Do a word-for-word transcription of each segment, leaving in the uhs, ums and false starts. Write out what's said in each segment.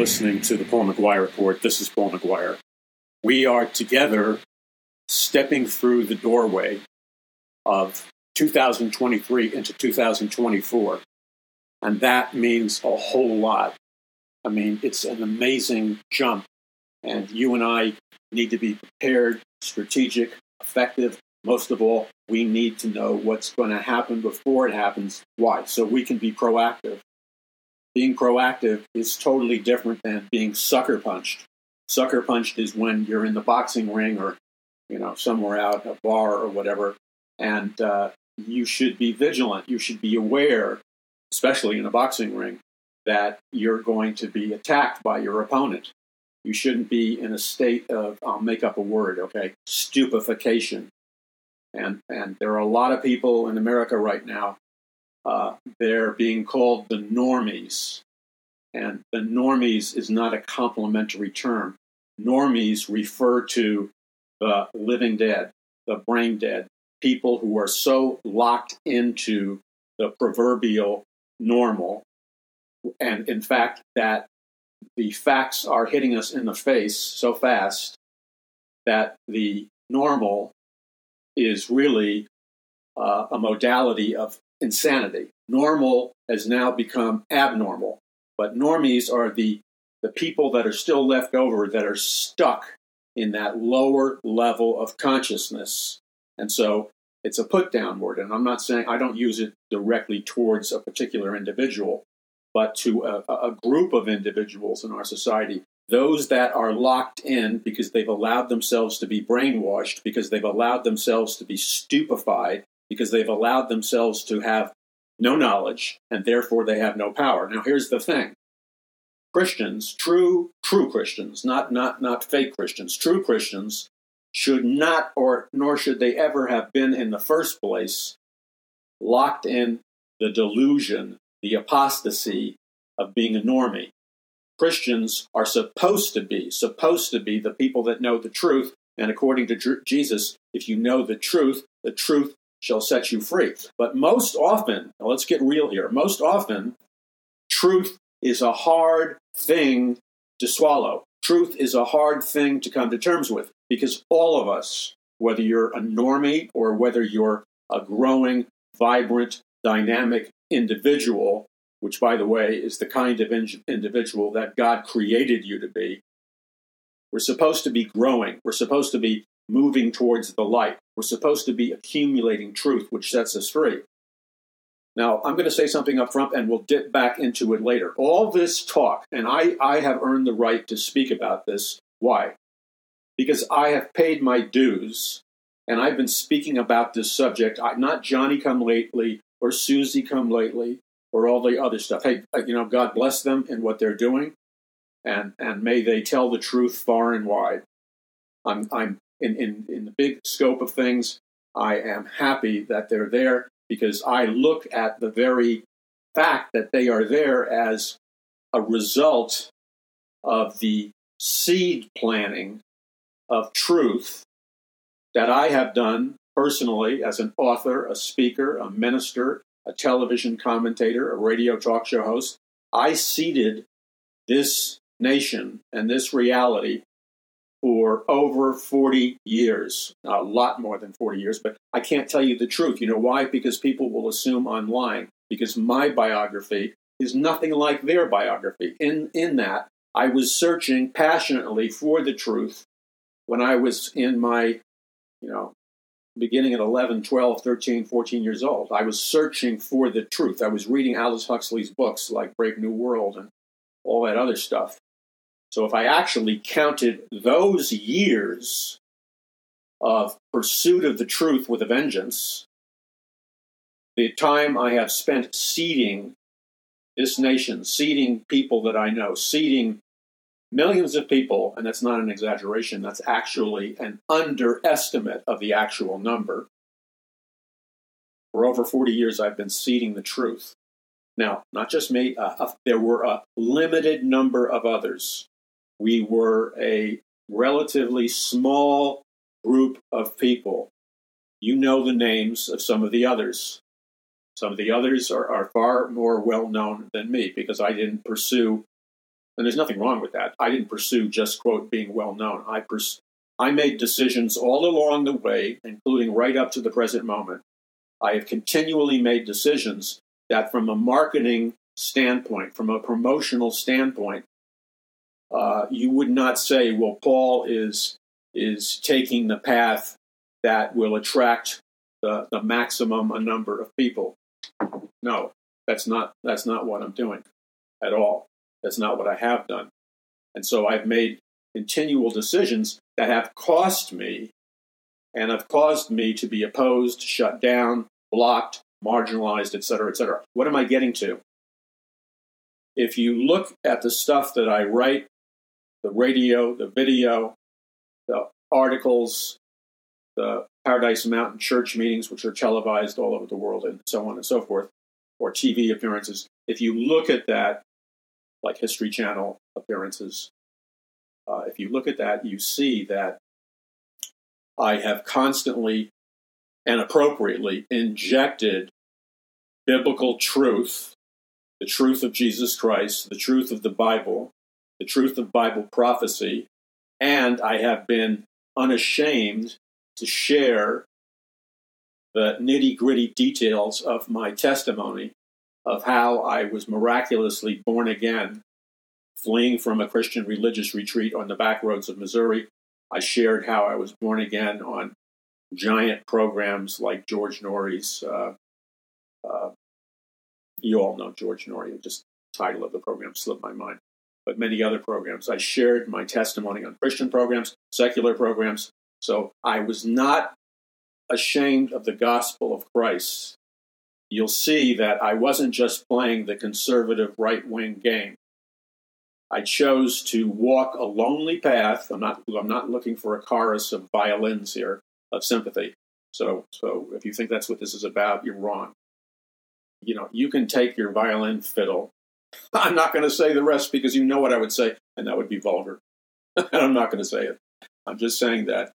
listening to the Paul McGuire Report. This is Paul McGuire. We are together stepping through the doorway of two thousand twenty-three into two thousand twenty-four. And that means a whole lot. I mean, it's an amazing jump. And you and I need to be prepared, strategic, effective. Most of all, we need to know what's going to happen before it happens. Why? So we can be proactive. Being proactive is totally different than being sucker punched. Sucker punched is when you're in the boxing ring or, you know, somewhere out, a bar or whatever, and uh, you should be vigilant. You should be aware, especially in a boxing ring, that you're going to be attacked by your opponent. You shouldn't be in a state of, I'll make up a word, okay, stupefaction. And and there are a lot of people in America right now, uh, they're being called the normies. And the normies is not a complimentary term. Normies refer to the living dead, the brain dead, people who are so locked into the proverbial normal. And in fact, that the facts are hitting us in the face so fast that the normal is really uh, a modality of insanity. Normal has now become abnormal, but normies are the, the people that are still left over that are stuck in that lower level of consciousness. And so it's a put-down word, and I'm not saying I don't use it directly towards a particular individual, but to a, a group of individuals in our society, those that are locked in because they've allowed themselves to be brainwashed, because they've allowed themselves to be stupefied, because they've allowed themselves to have no knowledge, and therefore they have no power. Now, here's the thing. Christians, true, true Christians, not, not, not fake Christians, true Christians should not, or nor should they ever have been in the first place, locked in the delusion, the apostasy of being a normie. Christians are supposed to be, supposed to be the people that know the truth. And according to Jesus, if you know the truth, the truth shall set you free. But most often, now let's get real here, most often, truth is a hard thing to swallow. Truth is a hard thing to come to terms with because all of us, whether you're a normie or whether you're a growing, vibrant, dynamic individual, which, by the way, is the kind of in- individual that God created you to be, we're supposed to be growing. We're supposed to be moving towards the light. We're supposed to be accumulating truth, which sets us free. Now, I'm going to say something up front, and we'll dip back into it later. All this talk, and I, I have earned the right to speak about this. Why? Because I have paid my dues, and I've been speaking about this subject. I, not Johnny come lately, or Susie come lately, or all the other stuff. Hey, you know, God bless them in what they're doing, and, and may they tell the truth far and wide. I'm I'm in, in, in the big scope of things, I am happy that they're there because I look at the very fact that they are there as a result of the seed planting of truth that I have done personally, as an author, a speaker, a minister, a television commentator, a radio talk show host. I seeded this nation and this reality for over forty years, a lot more than forty years, but I can't tell you the truth. You know why? Because people will assume I'm lying, because my biography is nothing like their biography. In, in that, I was searching passionately for the truth when I was in my, you know, beginning at eleven, twelve, thirteen, fourteen years old. I was searching for the truth. I was reading Aldous Huxley's books like Brave New World and all that other stuff. So if I actually counted those years of pursuit of the truth with a vengeance, the time I have spent seeding this nation, seeding people that I know, seeding millions of people, and that's not an exaggeration, that's actually an underestimate of the actual number. For over forty years, I've been seeding the truth. Now, not just me, uh, there were a limited number of others. We were a relatively small group of people. You know the names of some of the others. Some of the others are, are far more well-known than me because I didn't pursue And there's nothing wrong with that. I didn't pursue just, quote, being well known. I pers- I made decisions all along the way, including right up to the present moment. I have continually made decisions that from a marketing standpoint, from a promotional standpoint, uh, you would not say, well, Paul is is taking the path that will attract the, the maximum a number of people. No, that's not that's not what I'm doing at all. That's not what I have done. And so I've made continual decisions that have cost me and have caused me to be opposed, shut down, blocked, marginalized, et cetera, et cetera. What am I getting to? If you look at the stuff that I write, the radio, the video, the articles, the Paradise Mountain church meetings, which are televised all over the world and so on and so forth, or T V appearances, if you look at that, like History Channel appearances, uh, if you look at that, you see that I have constantly and appropriately injected biblical truth, the truth of Jesus Christ, the truth of the Bible, the truth of Bible prophecy, and I have been unashamed to share the nitty-gritty details of my testimony of how I was miraculously born again, fleeing from a Christian religious retreat on the back roads of Missouri. I shared how I was born again on giant programs like George Norrie's. Uh, uh, you all know George Norrie, just the title of the program slipped my mind, but many other programs. I shared my testimony on Christian programs, secular programs. So I was not ashamed of the gospel of Christ. You'll see that I wasn't just playing the conservative right-wing game. I chose to walk a lonely path. I'm not I'm not looking for a chorus of violins here, of sympathy. So so if you think that's what this is about, you're wrong. You know, you can take your violin fiddle. I'm not going to say the rest because you know what I would say, and that would be vulgar. And I'm not going to say it. I'm just saying that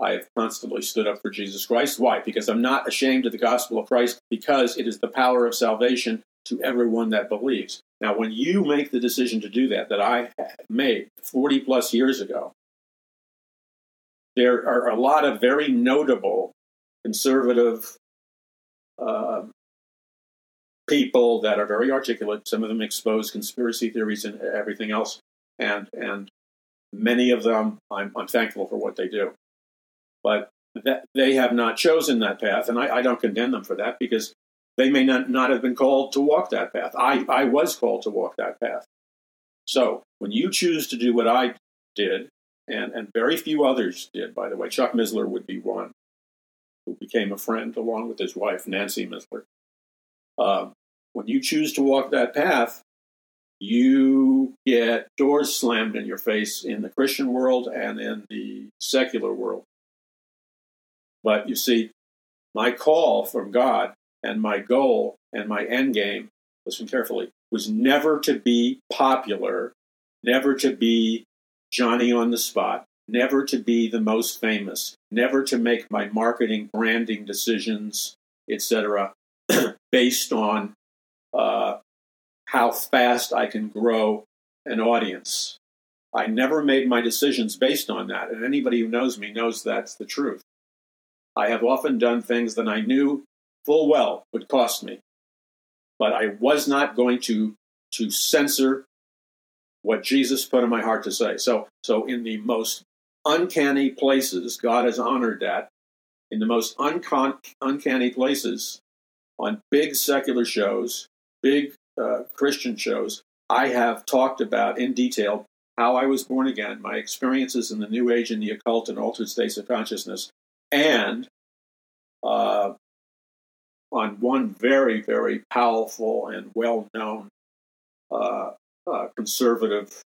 I have constantly stood up for Jesus Christ. Why? Because I'm not ashamed of the gospel of Christ, because it is the power of salvation to everyone that believes. Now, when you make the decision to do that, that I made forty-plus years ago, there are a lot of very notable conservative uh, people that are very articulate. Some of them expose conspiracy theories and everything else, and and many of them, I'm, I'm thankful for what they do. But that, they have not chosen that path, and I, I don't condemn them for that, because they may not, not have been called to walk that path. I, I was called to walk that path. So when you choose to do what I did, and, and very few others did, by the way, Chuck Misler would be one, who became a friend along with his wife, Nancy Misler. Um, when you choose to walk that path, you get doors slammed in your face in the Christian world and in the secular world. But you see, my call from God and my goal and my end game, listen carefully, was never to be popular, never to be Johnny on the spot, never to be the most famous, never to make my marketing, branding decisions, et cetera, based on uh, how fast I can grow an audience. I never made my decisions based on that, and anybody who knows me knows that's the truth. I have often done things that I knew full well would cost me, but I was not going to to censor what Jesus put in my heart to say. So, so in the most uncanny places, God has honored that. In the most uncon- uncanny places, on big secular shows, big uh, Christian shows, I have talked about in detail how I was born again, my experiences in the New Age and the occult and altered states of consciousness, and uh, on one very, very powerful and well-known uh, uh, conservative,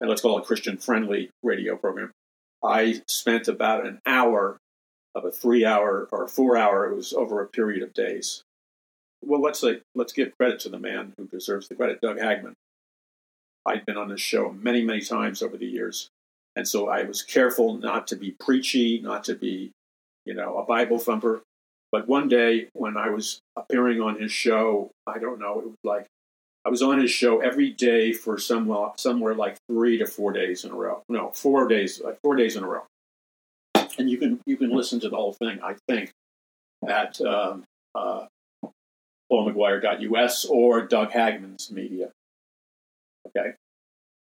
and let's call it Christian-friendly radio program, I spent about an hour of a three-hour or a four-hour, it was over a period of days. Well, let's say, let's give credit to the man who deserves the credit, Doug Hagman. I'd been on this show many, many times over the years. And so I was careful not to be preachy, not to be, you know, a Bible thumper. But one day when I was appearing on his show, I don't know, it was like I was on his show every day for some, somewhere like three to four days in a row. No, four days, like four days in a row. And you can you can listen to the whole thing, I think, at um, uh, Paul McGuire dot U S or Doug Hagman's media. Okay,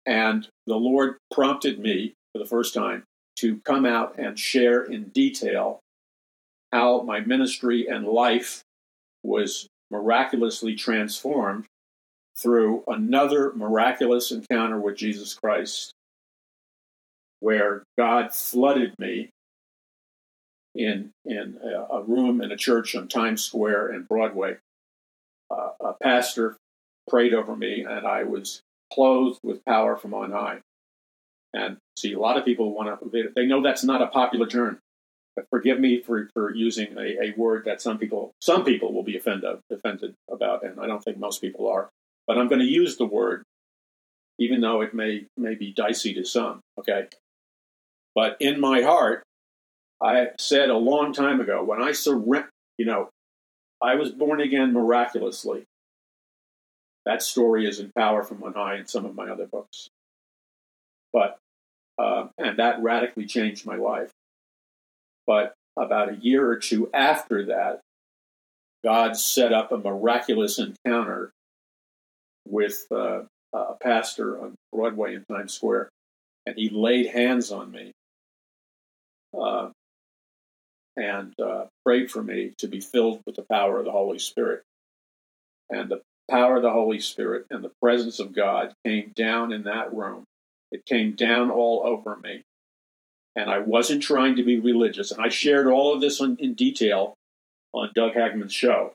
and the Lord prompted me for the first time to come out and share in detail how my ministry and life was miraculously transformed through another miraculous encounter with Jesus Christ, where God flooded me in in a room in a church on Times Square and Broadway. Uh, a pastor prayed over me, and I was clothed with power from on high. And see, a lot of people want to, they, they know that's not a popular term. But forgive me for, for using a, a word that some people some people will be offended, offended about, and I don't think most people are. But I'm going to use the word, even though it may, may be dicey to some, okay? But in my heart, I said a long time ago, when I surrendered, you know, I was born again miraculously. That story is in Power from On High and some of my other books. But, uh, and that radically changed my life. But about a year or two after that, God set up a miraculous encounter with uh, a pastor on Broadway in Times Square, and he laid hands on me uh, and uh, prayed for me to be filled with the power of the Holy Spirit. And the power of the Holy Spirit and the presence of God came down in that room. It came down all over me. And I wasn't trying to be religious. And I shared all of this on, in detail on Doug Hagman's show.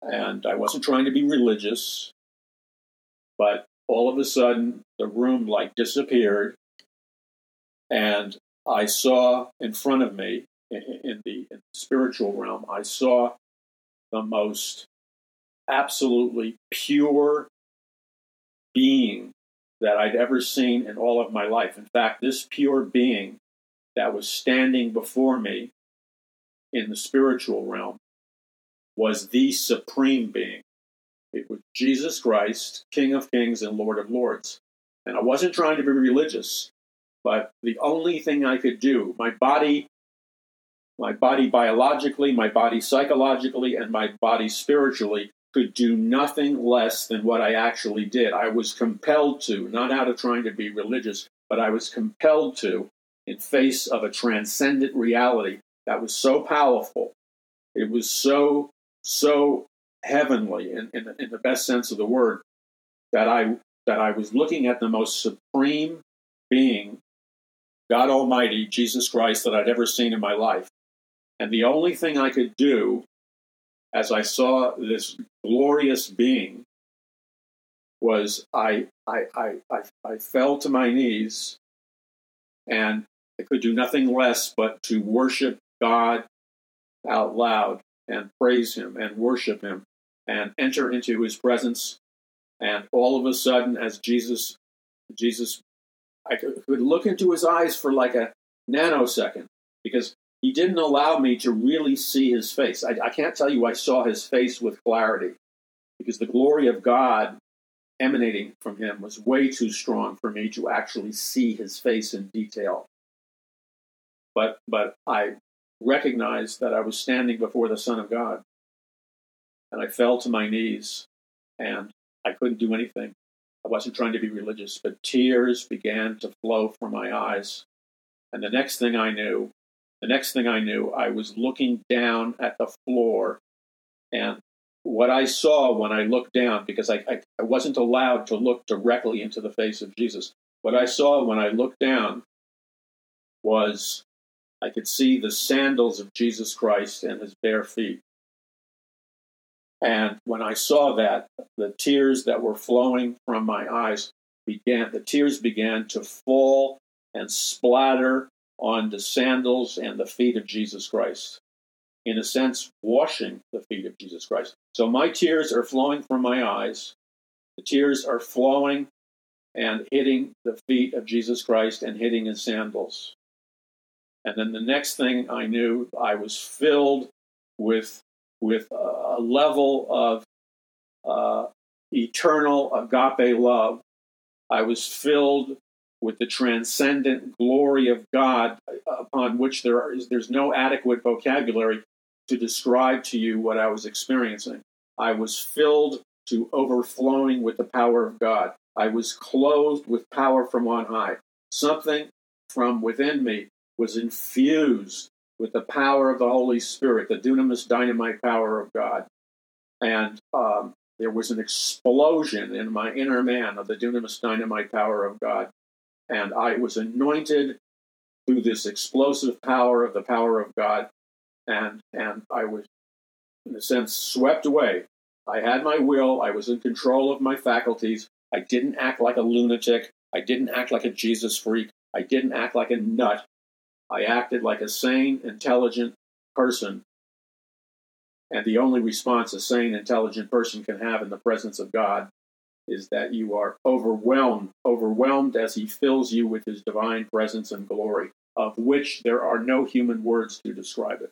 And I wasn't trying to be religious. But all of a sudden, the room like disappeared. And I saw in front of me, in, in, the, in the spiritual realm, I saw the most absolutely pure being that I'd ever seen in all of my life. In fact, this pure being that was standing before me in the spiritual realm was the supreme being. It was Jesus Christ, King of Kings and Lord of Lords. And I wasn't trying to be religious, but the only thing I could do, my body, my body biologically, my body psychologically, and my body spiritually, could do nothing less than what I actually did. I was compelled to, not out of trying to be religious, but I was compelled to, in face of a transcendent reality that was so powerful. It was so, so heavenly, in, in, in the best sense of the word, that I that I was looking at the most supreme being, God Almighty, Jesus Christ, that I'd ever seen in my life. And the only thing I could do as I saw this glorious being, was I I, I I I fell to my knees, and I could do nothing less but to worship God out loud and praise Him and worship Him and enter into His presence. And all of a sudden, as Jesus, Jesus, I could look into His eyes for like a nanosecond, because He didn't allow me to really see His face. I, I can't tell you I saw His face with clarity, because the glory of God emanating from Him was way too strong for me to actually see His face in detail. But but I recognized that I was standing before the Son of God, and I fell to my knees, and I couldn't do anything. I wasn't trying to be religious, but tears began to flow from my eyes. And the next thing I knew, The next thing I knew, I was looking down at the floor, and what I saw when I looked down, because I, I, I wasn't allowed to look directly into the face of Jesus, what I saw when I looked down was I could see the sandals of Jesus Christ and His bare feet. And when I saw that, the tears that were flowing from my eyes began, the tears began to fall and splatter on the sandals and the feet of Jesus Christ, in a sense, washing the feet of Jesus Christ. So my tears are flowing from my eyes. The tears are flowing and hitting the feet of Jesus Christ and hitting His sandals. And then the next thing I knew, I was filled with, with a level of uh, eternal agape love. I was filled with the transcendent glory of God, upon which there are, there's no adequate vocabulary to describe to you what I was experiencing. I was filled to overflowing with the power of God. I was clothed with power from on high. Something from within me was infused with the power of the Holy Spirit, the dunamis dynamite power of God. And um, there was an explosion in my inner man of the dunamis dynamite power of God. And I was anointed through this explosive power of the power of God. And and I was, in a sense, swept away. I had my will. I was in control of my faculties. I didn't act like a lunatic. I didn't act like a Jesus freak. I didn't act like a nut. I acted like a sane, intelligent person. And the only response a sane, intelligent person can have in the presence of God is that you are overwhelmed, overwhelmed as he fills you with his divine presence and glory, of which there are no human words to describe it.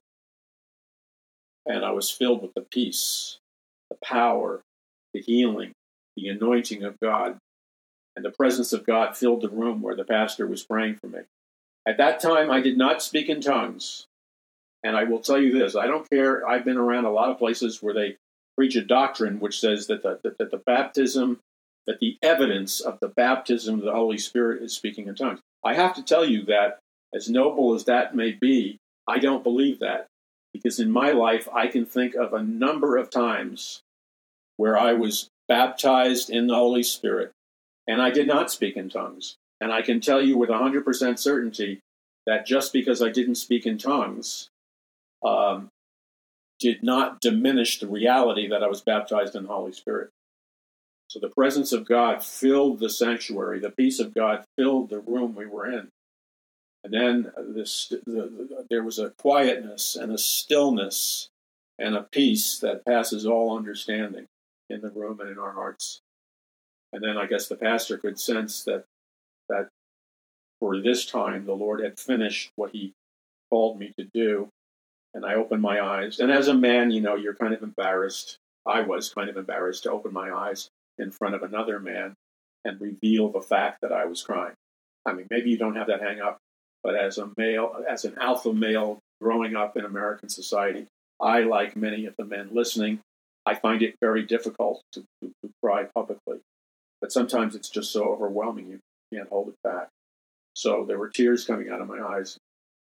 And I was filled with the peace, the power, the healing, the anointing of God. And the presence of God filled the room where the pastor was praying for me. At that time, I did not speak in tongues. And I will tell you this, I don't care. I've been around a lot of places where they preach a doctrine which says that the, that, that the baptism, that the evidence of the baptism of the Holy Spirit is speaking in tongues. I have to tell you that, as noble as that may be, I don't believe that. Because in my life, I can think of a number of times where I was baptized in the Holy Spirit, and I did not speak in tongues. And I can tell you with one hundred percent certainty that just because I didn't speak in tongues um, did not diminish the reality that I was baptized in the Holy Spirit. So the presence of God filled the sanctuary. The peace of God filled the room we were in. And then this, the, the, there was a quietness and a stillness and a peace that passes all understanding in the room and in our hearts. And then I guess the pastor could sense that that for this time the Lord had finished what he called me to do. And I opened my eyes. And as a man, you know, you're kind of embarrassed. I was kind of embarrassed to open my eyes in front of another man and reveal the fact that I was crying. I mean, maybe you don't have that hang up, but as a male, as an alpha male growing up in American society, I, like many of the men listening, I find it very difficult to, to, to cry publicly. But sometimes it's just so overwhelming, you can't hold it back. So there were tears coming out of my eyes.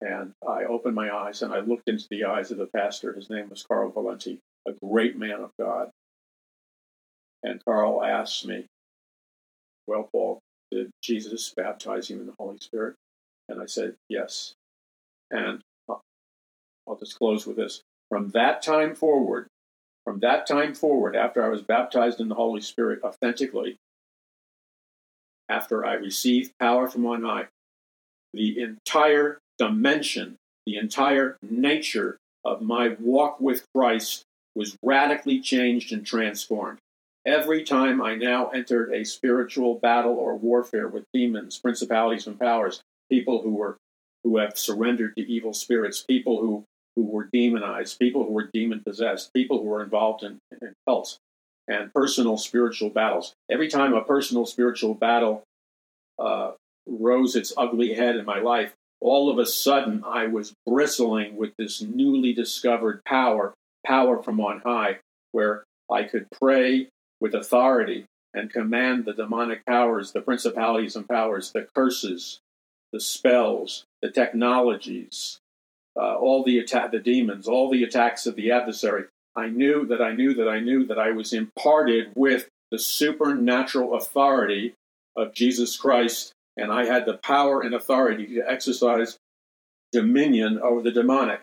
And I opened my eyes and I looked into the eyes of the pastor. His name was Carl Valenti, a great man of God. And Carl asked me, "Well, Paul, did Jesus baptize you in the Holy Spirit?" And I said, "Yes." And I'll just close with this. From that time forward, from that time forward, after I was baptized in the Holy Spirit authentically, after I received power from on high, the entire dimension, the entire nature of my walk with Christ was radically changed and transformed. Every time I now entered a spiritual battle or warfare with demons, principalities and powers, people who were who have surrendered to evil spirits, people who, who were demonized, people who were demon-possessed, people who were involved in, in cults and personal spiritual battles. Every time a personal spiritual battle uh, rose its ugly head in my life, all of a sudden, I was bristling with this newly discovered power, power from on high, where I could pray with authority and command the demonic powers, the principalities and powers, the curses, the spells, the technologies, uh, all the atta- the demons, all the attacks of the adversary. I knew that I knew that I knew that I was imparted with the supernatural authority of Jesus Christ, and I had the power and authority to exercise dominion over the demonic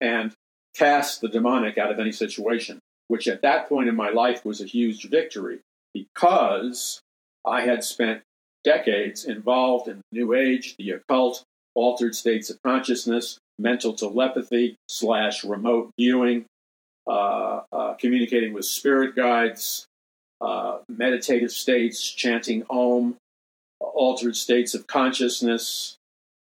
and cast the demonic out of any situation, which at that point in my life was a huge victory because I had spent decades involved in the New Age, the occult, altered states of consciousness, mental telepathy slash remote viewing, uh, uh, communicating with spirit guides, uh, meditative states, chanting Om, altered states of consciousness,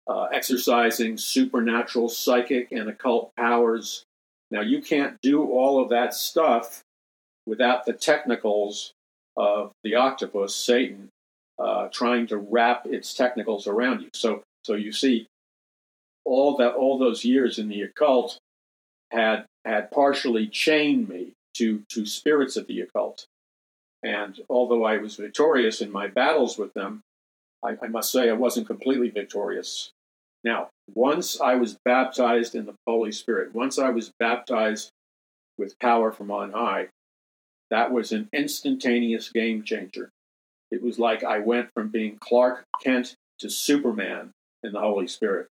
uh, exercising supernatural, psychic, and occult powers. Now, you can't do all of that stuff without the technicals of the octopus, Satan, uh, trying to wrap its technicals around you. So, so you see, all that, all those years in the occult had had partially chained me to to spirits of the occult. And although I was victorious in my battles with them, I, I must say I wasn't completely victorious. Now, once I was baptized in the Holy Spirit, once I was baptized with power from on high, that was an instantaneous game changer. It was like I went from being Clark Kent to Superman in the Holy Spirit.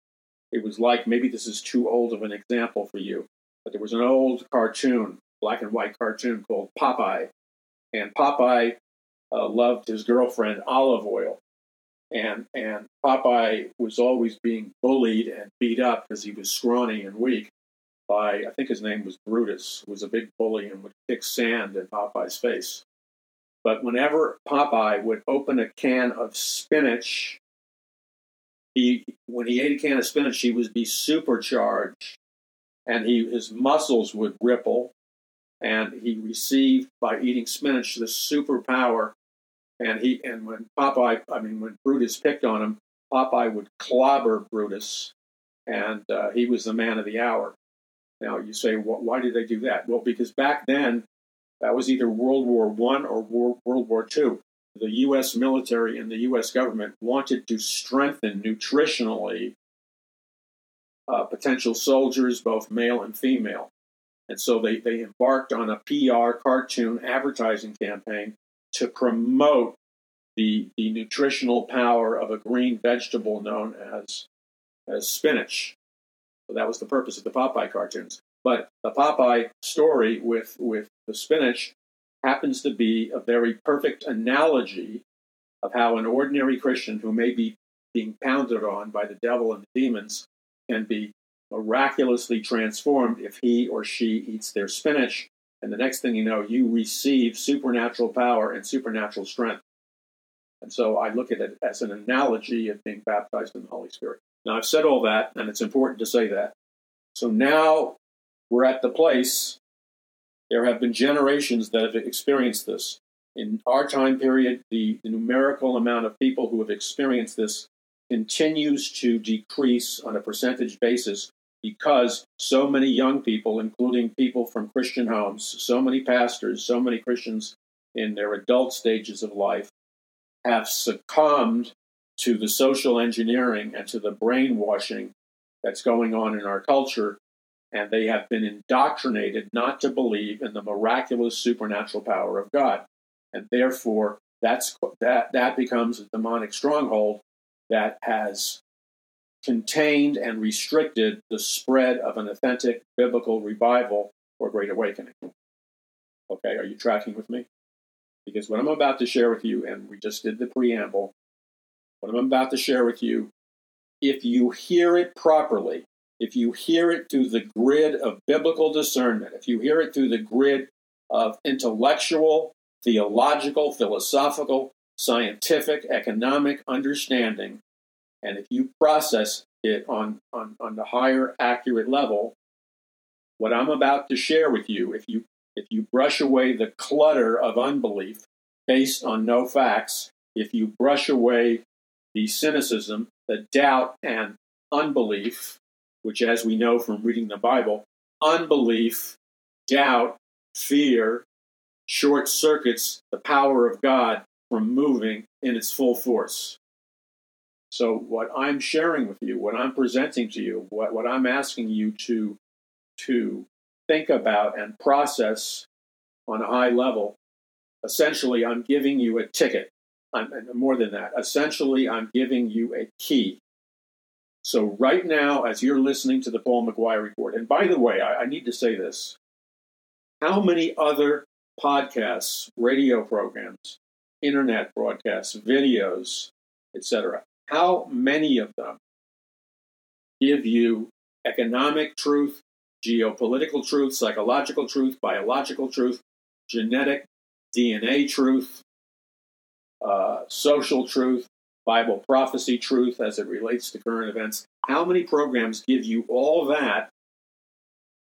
It was like, maybe this is too old of an example for you, but there was an old cartoon, black and white cartoon called Popeye. And Popeye uh, loved his girlfriend, Olive Oil. And and Popeye was always being bullied and beat up because he was scrawny and weak by, I think his name was Brutus, who was a big bully and would kick sand in Popeye's face. But whenever Popeye would open a can of spinach, he when he ate a can of spinach, he would be supercharged, and he his muscles would ripple. And he received, by eating spinach, the superpower. And he, and when Popeye, I mean, when Brutus picked on him, Popeye would clobber Brutus, and uh, he was the man of the hour. Now, you say, well, why did they do that? Well, because back then, that was either World War One or World War Two. The U S military and the U S government wanted to strengthen nutritionally uh, potential soldiers, both male and female. And so they, they embarked on a P R cartoon advertising campaign to promote the the nutritional power of a green vegetable known as as spinach. So that was the purpose of the Popeye cartoons. But the Popeye story with, with the spinach happens to be a very perfect analogy of how an ordinary Christian who may be being pounded on by the devil and the demons can be miraculously transformed if he or she eats their spinach, and the next thing you know, you receive supernatural power and supernatural strength. And so I look at it as an analogy of being baptized in the Holy Spirit. Now, I've said all that, and it's important to say that. So now we're at the place, there have been generations that have experienced this. In our time period, the, the numerical amount of people who have experienced this continues to decrease on a percentage basis, because so many young people, including people from Christian homes, so many pastors, so many Christians in their adult stages of life have succumbed to the social engineering and to the brainwashing that's going on in our culture, and they have been indoctrinated not to believe in the miraculous supernatural power of God. And therefore, that's that, that becomes a demonic stronghold that has contained and restricted the spread of an authentic biblical revival or Great Awakening. Okay, are you tracking with me? Because what I'm about to share with you, and we just did the preamble, what I'm about to share with you, if you hear it properly, if you hear it through the grid of biblical discernment, if you hear it through the grid of intellectual, theological, philosophical, scientific, economic understanding, and if you process it on, on, on the higher, accurate level, what I'm about to share with you, if you if you brush away the clutter of unbelief based on no facts, if you brush away the cynicism, the doubt, and unbelief, which, as we know from reading the Bible, unbelief, doubt, fear, short circuits the power of God from moving in its full force. So what I'm sharing with you, what I'm presenting to you, what, what I'm asking you to, to think about and process on a high level, essentially I'm giving you a ticket. I'm, and more than that, essentially I'm giving you a key. So right now, as you're listening to the Paul McGuire Report, and by the way, I, I need to say this, how many other podcasts, radio programs, internet broadcasts, videos, et cetera, how many of them give you economic truth, geopolitical truth, psychological truth, biological truth, genetic D N A truth, uh, social truth, Bible prophecy truth as it relates to current events? How many programs give you all that,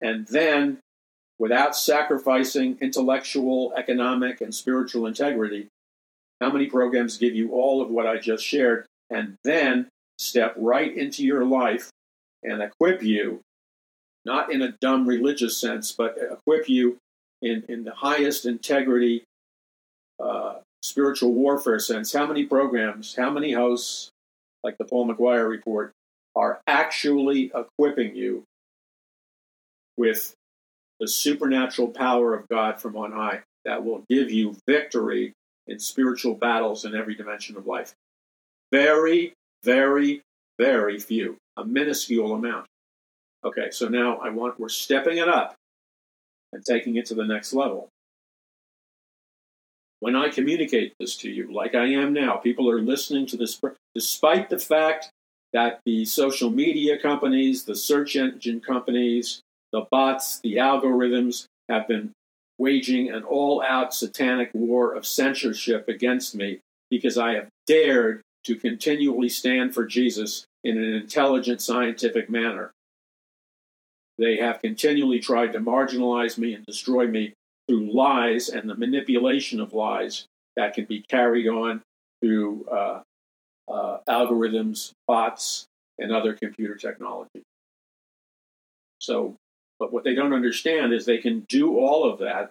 and then without sacrificing intellectual, economic, and spiritual integrity. How many programs give you all of what I just shared and then step right into your life and equip you, not in a dumb religious sense, but equip you in, in the highest integrity, uh, spiritual warfare sense? How many programs, how many hosts, like the Paul McGuire Report, are actually equipping you with the supernatural power of God from on high that will give you victory in spiritual battles in every dimension of life? Very, very, very few. A minuscule amount. Okay, so now I want, we're stepping it up and taking it to the next level. When I communicate this to you, like I am now, people are listening to this, despite the fact that the social media companies, the search engine companies, the bots, the algorithms have been waging an all-out satanic war of censorship against me because I have dared to continually stand for Jesus in an intelligent, scientific manner. They have continually tried to marginalize me and destroy me through lies and the manipulation of lies that can be carried on through uh, uh, algorithms, bots, and other computer technology. So, but what they don't understand is they can do all of that,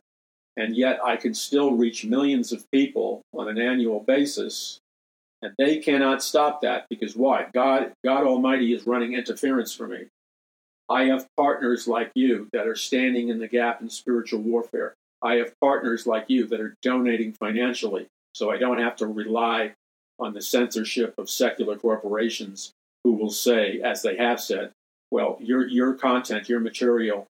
and yet I can still reach millions of people on an annual basis. And they cannot stop that, because why? God, God Almighty is running interference for me. I have partners like you that are standing in the gap in spiritual warfare. I have partners like you that are donating financially, so I don't have to rely on the censorship of secular corporations who will say, as they have said, well, your your content, your material,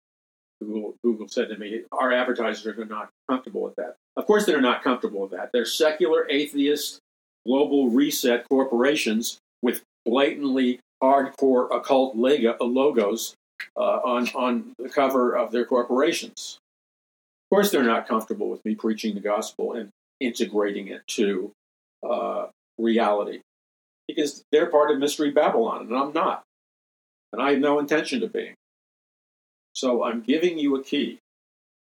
Google, Google said to me, our advertisers are not comfortable with that. Of course they're not comfortable with that. They're secular atheists, global reset corporations with blatantly hardcore occult logos uh, on, on the cover of their corporations. Of course, they're not comfortable with me preaching the gospel and integrating it to uh, reality, because they're part of Mystery Babylon, and I'm not. And I have no intention of being. So I'm giving you a key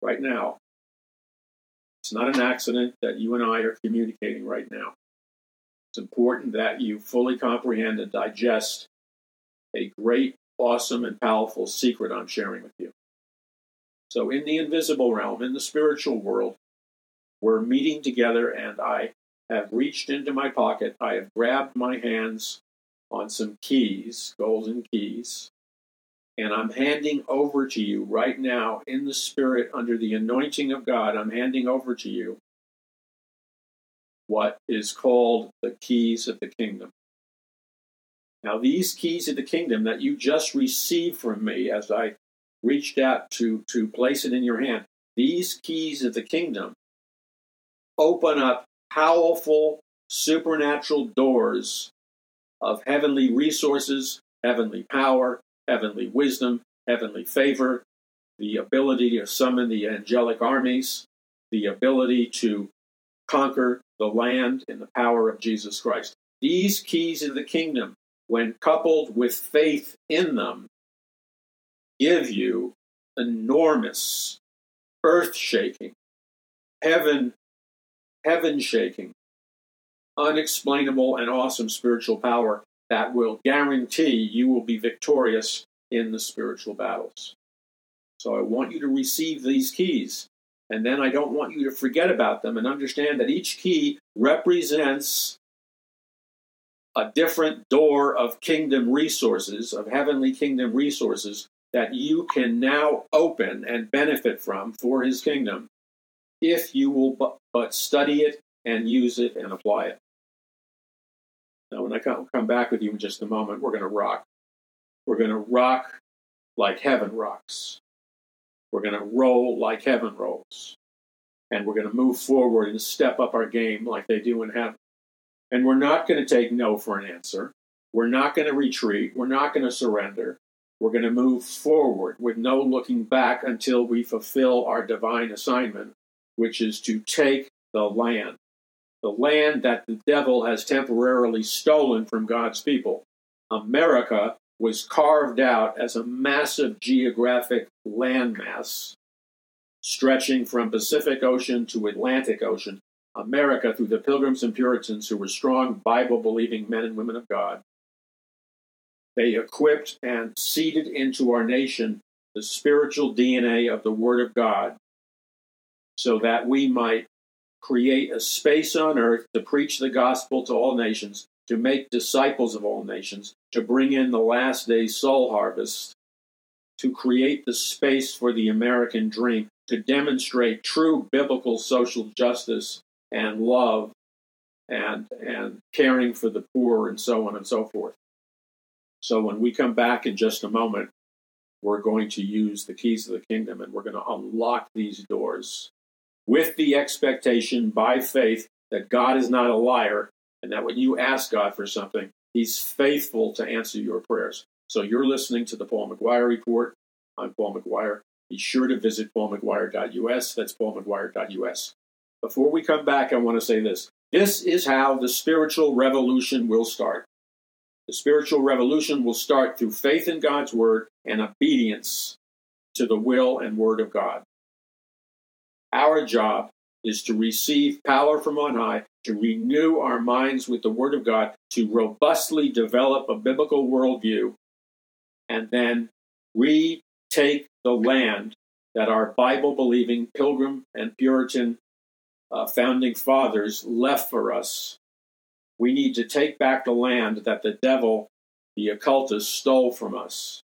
right now. It's not an accident that you and I are communicating right now. It's important that you fully comprehend and digest a great, awesome, and powerful secret I'm sharing with you. So in the invisible realm, in the spiritual world, we're meeting together, and I have reached into my pocket. I have grabbed my hands on some keys, golden keys, and I'm handing over to you right now in the spirit, under the anointing of God, I'm handing over to you what is called the keys of the kingdom. Now, these keys of the kingdom that you just received from me as I reached out to, to place it in your hand, these keys of the kingdom open up powerful supernatural doors of heavenly resources, heavenly power, heavenly wisdom, heavenly favor, the ability to summon the angelic armies, the ability to conquer the land in the power of Jesus Christ. These keys of the kingdom, when coupled with faith in them, give you enormous, earth-shaking, heaven, heaven-shaking, unexplainable and awesome spiritual power that will guarantee you will be victorious in the spiritual battles. So I want you to receive these keys. And then I don't want you to forget about them, and understand that each key represents a different door of kingdom resources, of heavenly kingdom resources, that you can now open and benefit from for his kingdom, if you will but study it and use it and apply it. Now, when I come back with you in just a moment, we're going to rock. We're going to rock like heaven rocks. We're going to roll like heaven rolls. And we're going to move forward and step up our game like they do in heaven. And we're not going to take no for an answer. We're not going to retreat. We're not going to surrender. We're going to move forward with no looking back until we fulfill our divine assignment, which is to take the land. The land that the devil has temporarily stolen from God's people. America was carved out as a massive geographic landmass stretching from Pacific Ocean to Atlantic Ocean, America through the Pilgrims and Puritans, who were strong Bible-believing men and women of God. They equipped and seeded into our nation the spiritual D N A of the Word of God, so that we might create a space on earth to preach the gospel to all nations, to make disciples of all nations, to bring in the last day's soul harvest, to create the space for the American dream, to demonstrate true biblical social justice and love and, and caring for the poor and so on and so forth. So when we come back in just a moment, we're going to use the keys of the kingdom, and we're going to unlock these doors with the expectation by faith that God is not a liar, and that when you ask God for something, he's faithful to answer your prayers. So you're listening to the Paul McGuire Report. I'm Paul McGuire. Be sure to visit Paul McGuire dot U S. That's Paul McGuire dot U S. Before we come back, I want to say this. This is how the spiritual revolution will start. The spiritual revolution will start through faith in God's word and obedience to the will and word of God. Our job is to receive power from on high, to renew our minds with the Word of God, to robustly develop a biblical worldview, and then retake the land that our Bible-believing Pilgrim and Puritan uh, founding fathers left for us. We need to take back the land that the devil, the occultist, stole from us.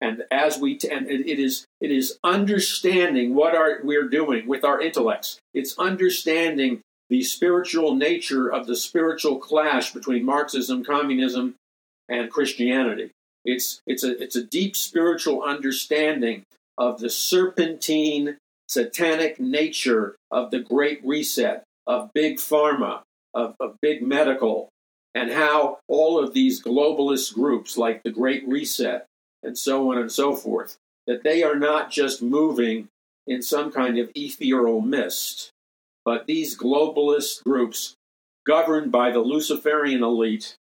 And as we t- and it, it is it is understanding what our, we're doing with our intellects. It's understanding the spiritual nature of the spiritual clash between Marxism, communism, and Christianity. It's it's a it's a deep spiritual understanding of the serpentine, satanic nature of the Great Reset, of big pharma, of, of big medical, and how all of these globalist groups like the Great Reset, and so on and so forth, that they are not just moving in some kind of ethereal mist, but these globalist groups, governed by the Luciferian elite,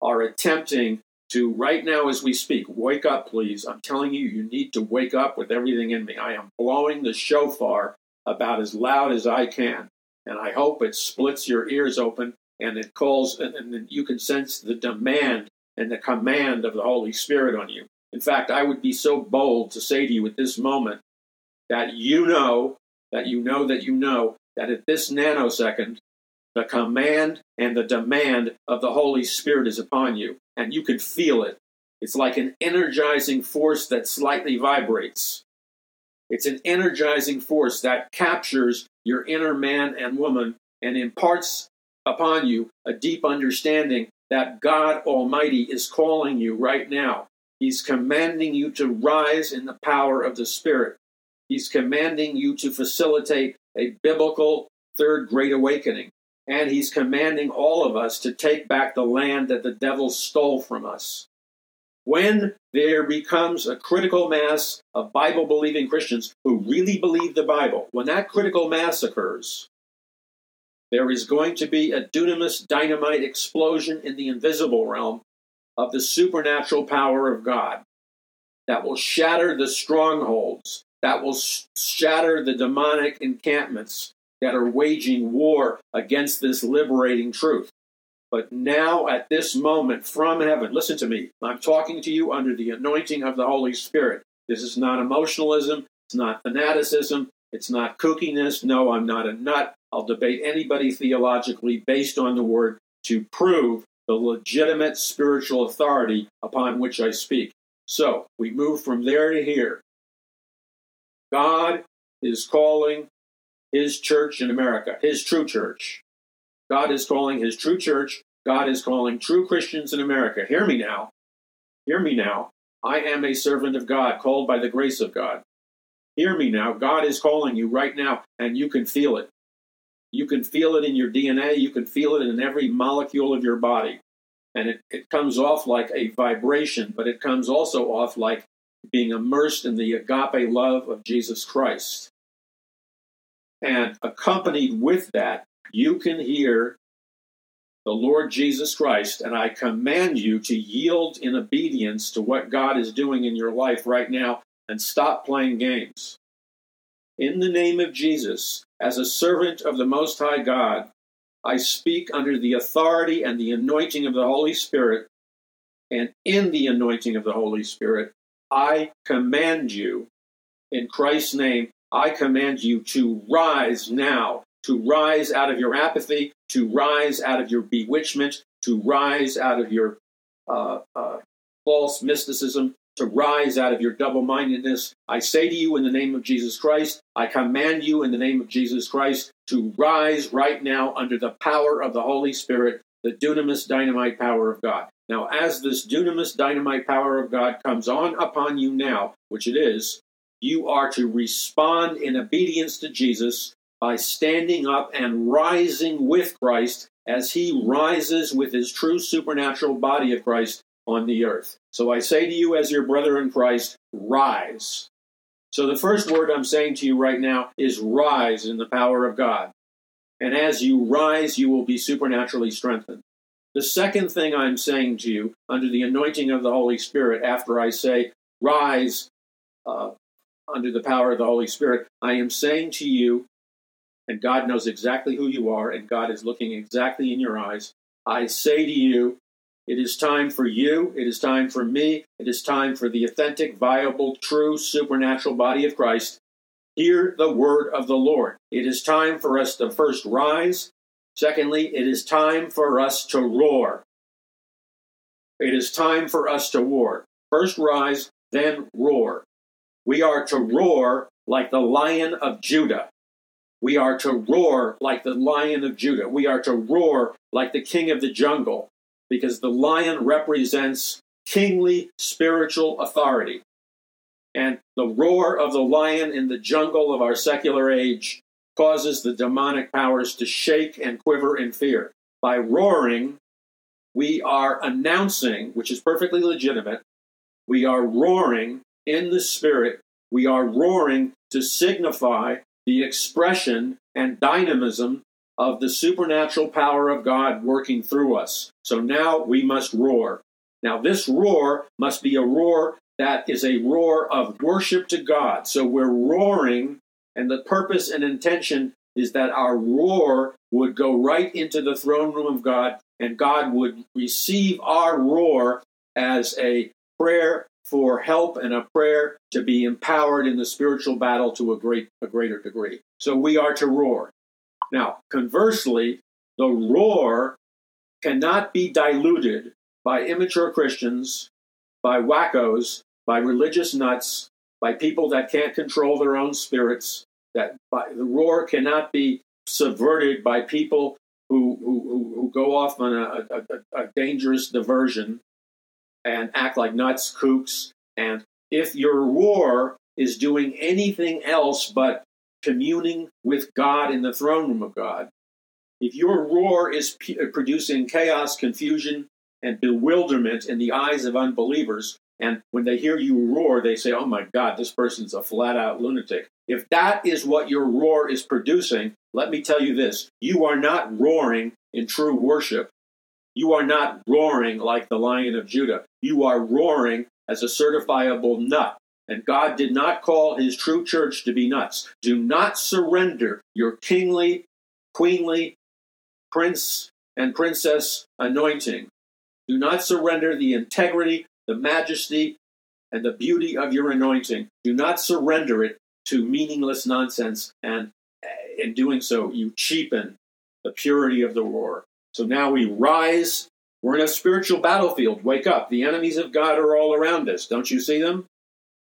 are attempting to, right now as we speak, wake up, please. I'm telling you, you need to wake up with everything in me. I am blowing the shofar about as loud as I can, and I hope it splits your ears open, and it calls, and, and you can sense the demand and the command of the Holy Spirit on you. In fact, I would be so bold to say to you at this moment that you know, that you know, that you know, that at this nanosecond, the command and the demand of the Holy Spirit is upon you, and you can feel it. It's like an energizing force that slightly vibrates. It's an energizing force that captures your inner man and woman and imparts upon you a deep understanding that God Almighty is calling you right now. He's commanding you to rise in the power of the Spirit. He's commanding you to facilitate a biblical third great awakening. And he's commanding all of us to take back the land that the devil stole from us. When there becomes a critical mass of Bible-believing Christians who really believe the Bible, when that critical mass occurs, there is going to be a dunamis dynamite explosion in the invisible realm of the supernatural power of God that will shatter the strongholds, that will sh- shatter the demonic encampments that are waging war against this liberating truth. But now at this moment from heaven, listen to me, I'm talking to you under the anointing of the Holy Spirit. This is not emotionalism, it's not fanaticism, it's not kookiness. No, I'm not a nut. I'll debate anybody theologically based on the word to prove the legitimate spiritual authority upon which I speak. So, we move from there to here. God is calling his church in America, his true church. God is calling his true church. God is calling true Christians in America. Hear me now. Hear me now. I am a servant of God, called by the grace of God. Hear me now. God is calling you right now, and you can feel it. You can feel it in your D N A. You can feel it in every molecule of your body. And it, it comes off like a vibration, but it comes also off like being immersed in the agape love of Jesus Christ. And accompanied with that, you can hear the Lord Jesus Christ, and I command you to yield in obedience to what God is doing in your life right now and stop playing games. In the name of Jesus, as a servant of the Most High God, I speak under the authority and the anointing of the Holy Spirit, and in the anointing of the Holy Spirit, I command you, in Christ's name, I command you to rise now, to rise out of your apathy, to rise out of your bewitchment, to rise out of your uh, uh, false mysticism, to rise out of your double-mindedness. I say to you in the name of Jesus Christ, I command you in the name of Jesus Christ to rise right now under the power of the Holy Spirit, the dunamis dynamite power of God. Now, as this dunamis dynamite power of God comes on upon you now, which it is, you are to respond in obedience to Jesus by standing up and rising with Christ as he rises with his true supernatural body of Christ on the earth. So I say to you as your brother in Christ, rise. So the first word I'm saying to you right now is rise in the power of God. And as you rise, you will be supernaturally strengthened. The second thing I'm saying to you under the anointing of the Holy Spirit, after I say rise uh, under the power of the Holy Spirit, I am saying to you, and God knows exactly who you are, and God is looking exactly in your eyes, I say to you, it is time for you, it is time for me, it is time for the authentic, viable, true, supernatural body of Christ. Hear the word of the Lord. It is time for us to first rise. Secondly, it is time for us to roar. It is time for us to roar. First rise, then roar. We are to roar like the Lion of Judah. We are to roar like the Lion of Judah. We are to roar like the King of the Jungle, because the lion represents kingly spiritual authority. And the roar of the lion in the jungle of our secular age causes the demonic powers to shake and quiver in fear. By roaring, we are announcing, which is perfectly legitimate, we are roaring in the spirit, we are roaring to signify the expression and dynamism of the supernatural power of God working through us. So now we must roar. Now this roar must be a roar that is a roar of worship to God. So we're roaring, and the purpose and intention is that our roar would go right into the throne room of God, and God would receive our roar as a prayer for help and a prayer to be empowered in the spiritual battle to a great, a greater degree. So we are to roar. Now, conversely, the roar cannot be diluted by immature Christians, by wackos, by religious nuts, by people that can't control their own spirits. That by, the roar cannot be subverted by people who who, who go off on a, a, a dangerous diversion and act like nuts, kooks. And if your roar is doing anything else but communing with God in the throne room of God, if your roar is p- producing chaos, confusion, and bewilderment in the eyes of unbelievers, and when they hear you roar, they say, oh my God, this person's a flat-out lunatic. If that is what your roar is producing, let me tell you this, you are not roaring in true worship. You are not roaring like the Lion of Judah. You are roaring as a certifiable nut. And God did not call his true church to be nuts. Do not surrender your kingly, queenly, prince and princess anointing. Do not surrender the integrity, the majesty, and the beauty of your anointing. Do not surrender it to meaningless nonsense. And in doing so, you cheapen the purity of the roar. So now we rise. We're in a spiritual battlefield. Wake up. The enemies of God are all around us. Don't you see them?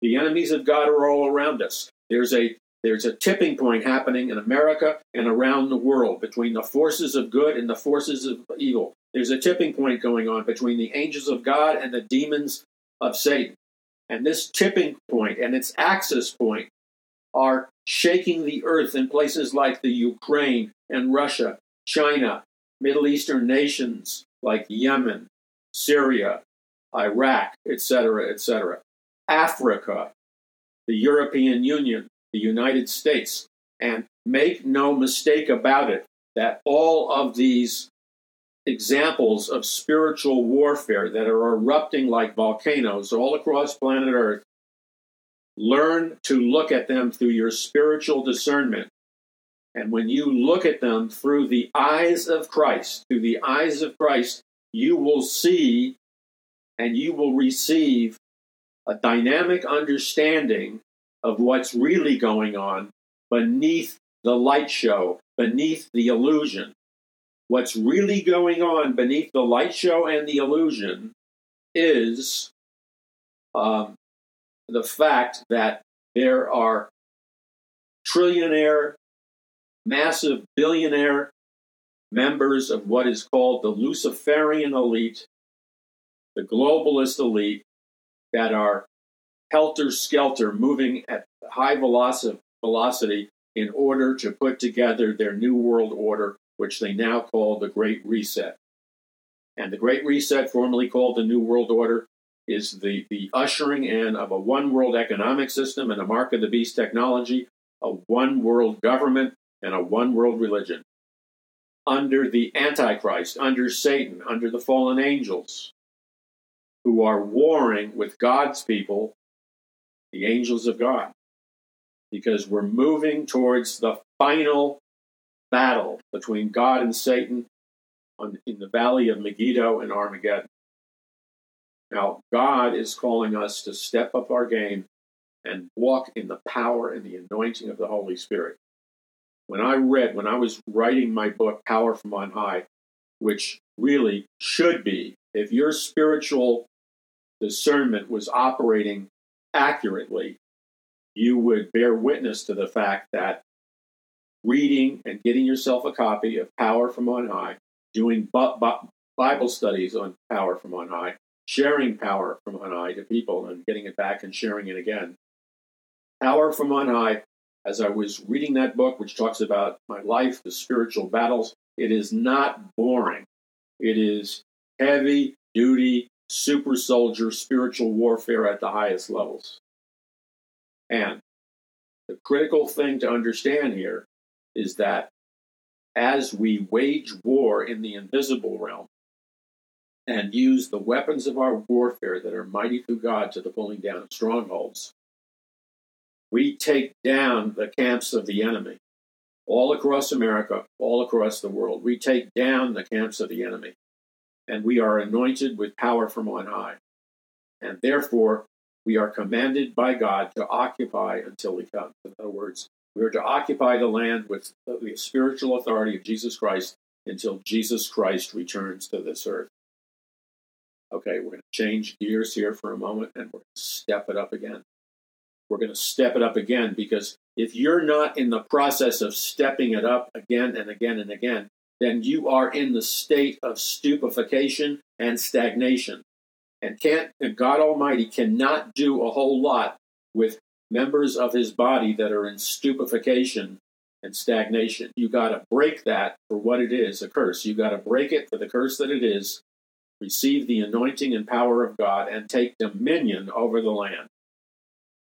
The enemies of God are all around us. There's a there's a tipping point happening in America and around the world between the forces of good and the forces of evil. There's a tipping point going on between the angels of God and the demons of Satan. And this tipping point and its axis point are shaking the earth in places like the Ukraine and Russia, China, Middle Eastern nations like Yemen, Syria, Iraq, et cetera, et cetera. Africa, the European Union, the United States, and make no mistake about it that all of these examples of spiritual warfare that are erupting like volcanoes all across planet Earth Learn to look at them through your spiritual discernment. And when you look at them through the eyes of Christ, through the eyes of Christ, you will see and you will receive a dynamic understanding of what's really going on beneath the light show, beneath the illusion. What's really going on beneath the light show and the illusion is um, the fact that there are trillionaire, massive billionaire members of what is called the Luciferian elite, the globalist elite, that are helter-skelter, moving at high velocity in order to put together their new world order, which they now call the Great Reset. And the Great Reset, formerly called the New World Order, is the, the ushering in of a one-world economic system and a mark of the beast technology, a one-world government, and a one-world religion. Under the Antichrist, under Satan, under the fallen angels, who are warring with God's people, the angels of God, because we're moving towards the final battle between God and Satan on, in the valley of Megiddo and Armageddon. Now, God is calling us to step up our game and walk in the power and the anointing of the Holy Spirit. When I read, when I was writing my book, Power from On High, which really should be, if your spiritual discernment was operating accurately, you would bear witness to the fact that reading and getting yourself a copy of Power from On High, doing Bible studies on Power from On High, sharing Power from On High to people and getting it back and sharing it again. Power from On High, as I was reading that book, which talks about my life, the spiritual battles, it is not boring. It is heavy-duty, super-soldier spiritual warfare at the highest levels. And the critical thing to understand here is that as we wage war in the invisible realm and use the weapons of our warfare that are mighty through God to the pulling down of strongholds, we take down the camps of the enemy all across America, all across the world. We take down the camps of the enemy. And we are anointed with power from on high. And therefore, we are commanded by God to occupy until he comes. In other words, we are to occupy the land with the spiritual authority of Jesus Christ until Jesus Christ returns to this earth. Okay, we're going to change gears here for a moment, and we're going to step it up again. We're going to step it up again, because if you're not in the process of stepping it up again and again and again, then you are in the state of stupefaction and stagnation. And can't and God Almighty cannot do a whole lot with members of his body that are in stupefaction and stagnation. You got to break that for what it is, a curse. You got to break it for the curse that it is, receive the anointing and power of God, and take dominion over the land.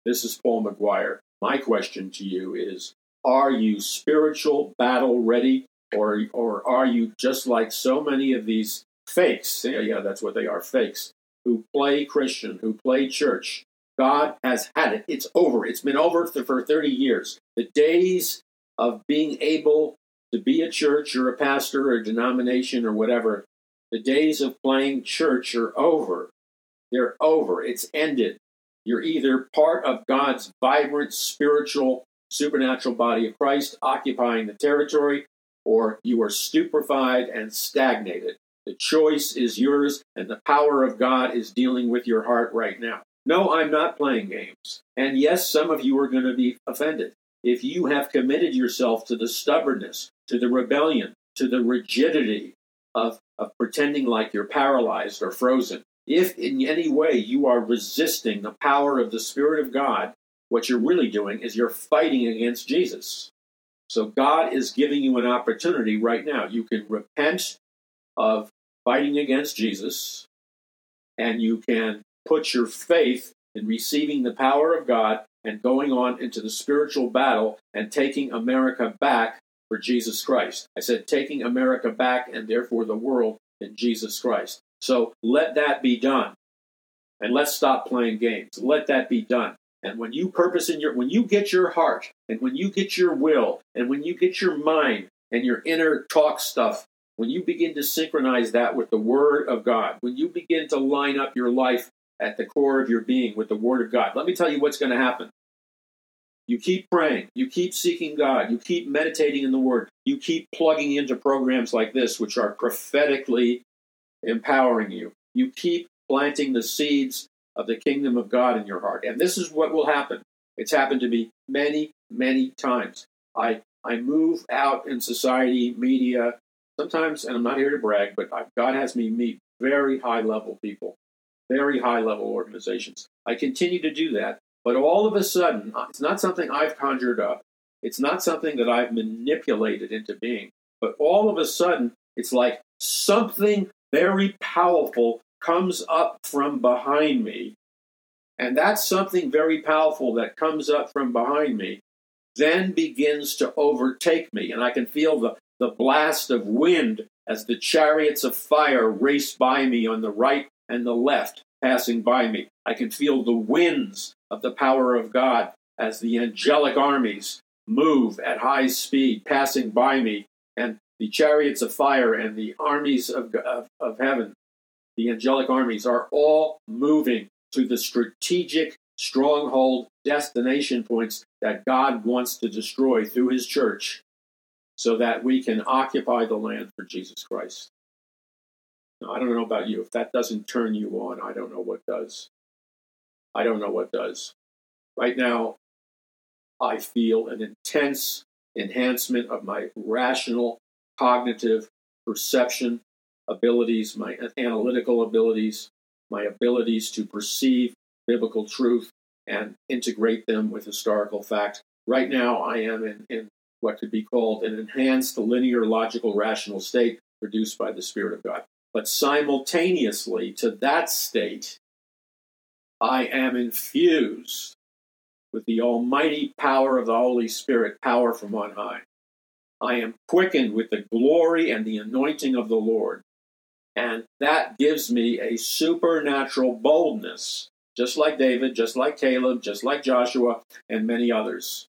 This is Paul McGuire. My question to you is, are you spiritual battle ready? Or or are you just like so many of these fakes? Yeah, yeah, that's what they are, fakes, who play Christian, who play church. God has had it. It's over. It's been over for thirty years. The days of being able to be a church or a pastor or a denomination or whatever, the days of playing church are over. They're over. It's ended. You're either part of God's vibrant, spiritual, supernatural body of Christ, occupying the territory, or you are stupefied and stagnated. The choice is yours, and the power of God is dealing with your heart right now. No, I'm not playing games. And yes, some of you are going to be offended. If you have committed yourself to the stubbornness, to the rebellion, to the rigidity of, of pretending like you're paralyzed or frozen, if in any way you are resisting the power of the Spirit of God, what you're really doing is you're fighting against Jesus. So God is giving you an opportunity right now. You can repent of fighting against Jesus, and you can put your faith in receiving the power of God and going on into the spiritual battle and taking America back for Jesus Christ. I said taking America back, and therefore the world, in Jesus Christ. So let that be done. And let's stop playing games. Let that be done. And when you purpose in your, when you get your heart, and when you get your will, and when you get your mind and your inner talk stuff, when you begin to synchronize that with the Word of God, when you begin to line up your life at the core of your being with the Word of God, let me tell you what's going to happen. You keep praying. You keep seeking God. You keep meditating in the Word. You keep plugging into programs like this, which are prophetically empowering you. You keep planting the seeds of the kingdom of God in your heart. And this is what will happen. It's happened to me many, many times. I, I move out in society, media, sometimes, and I'm not here to brag, but God has me meet very high-level people, very high-level organizations. I continue to do that. But all of a sudden, it's not something I've conjured up. It's not something that I've manipulated into being. But all of a sudden, it's like something very powerful comes up from behind me. And that something very powerful that comes up from behind me then begins to overtake me. And I can feel the, the blast of wind as the chariots of fire race by me on the right and the left, passing by me. I can feel the winds of the power of God as the angelic armies move at high speed, passing by me, and the chariots of fire and the armies of, of, of heaven, the angelic armies, are all moving to the strategic stronghold destination points that God wants to destroy through his church so that we can occupy the land for Jesus Christ. Now, I don't know about you. If that doesn't turn you on, I don't know what does. I don't know what does. Right now, I feel an intense enhancement of my rational, cognitive, perception abilities, my analytical abilities, my abilities to perceive biblical truth and integrate them with historical fact. Right now, I am in, in what could be called an enhanced linear logical rational state produced by the Spirit of God. But simultaneously to that state, I am infused with the almighty power of the Holy Spirit, power from on high. I am quickened with the glory and the anointing of the Lord. And that gives me a supernatural boldness, just like David, just like Caleb, just like Joshua, and many others.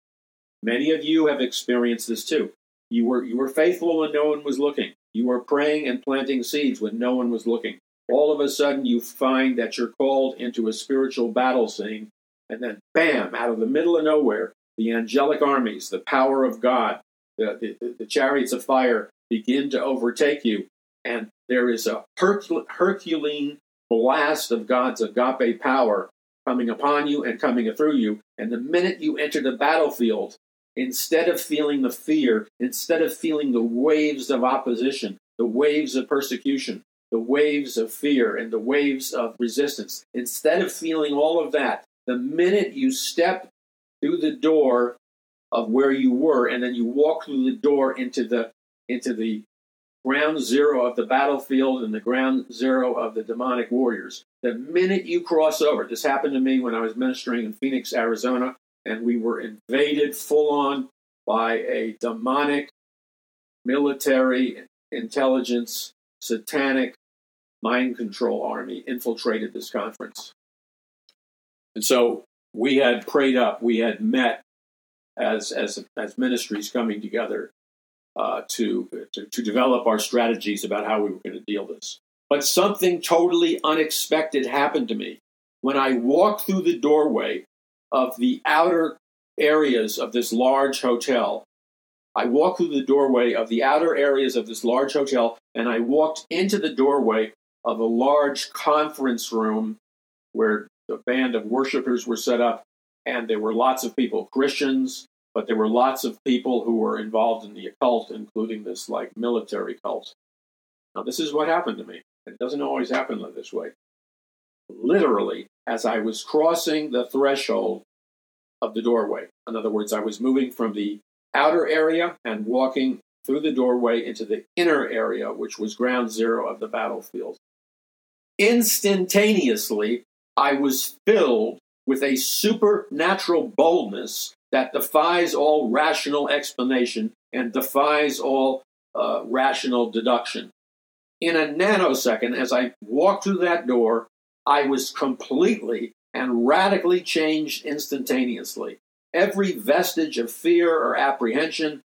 Many of you have experienced this too. You were, you were faithful when no one was looking. You were praying and planting seeds when no one was looking. All of a sudden, you find that you're called into a spiritual battle scene, and then, bam, out of the middle of nowhere, the angelic armies, the power of God, the, the, the chariots of fire begin to overtake you, and there is a Hercul- Herculean blast of God's agape power coming upon you and coming through you, and the minute you enter the battlefield, instead of feeling the fear, instead of feeling the waves of opposition, the waves of persecution, the waves of fear and the waves of resistance. Instead of feeling all of that, the minute you step through the door of where you were, and then you walk through the door into the into the ground zero of the battlefield and the ground zero of the demonic warriors, the minute you cross over, this happened to me when I was ministering in Phoenix, Arizona, and we were invaded full-on by a demonic military intelligence, satanic mind control army infiltrated this conference. And so we had prayed up, we had met as as, as ministries coming together uh, to, to to develop our strategies about how we were going to deal this. But something totally unexpected happened to me. When I walked through the doorway of the outer areas of this large hotel, I walked through the doorway of the outer areas of this large hotel, and I walked into the doorway of a large conference room where the band of worshipers were set up, and there were lots of people, Christians, but there were lots of people who were involved in the occult, including this like military cult. Now, this is what happened to me. It doesn't always happen this way. Literally, as I was crossing the threshold of the doorway, in other words, I was moving from the outer area and walking through the doorway into the inner area, which was ground zero of the battlefield. Instantaneously, I was filled with a supernatural boldness that defies all rational explanation and defies all uh, rational deduction. In a nanosecond, as I walked through that door, I was completely and radically changed instantaneously. Every vestige of fear or apprehension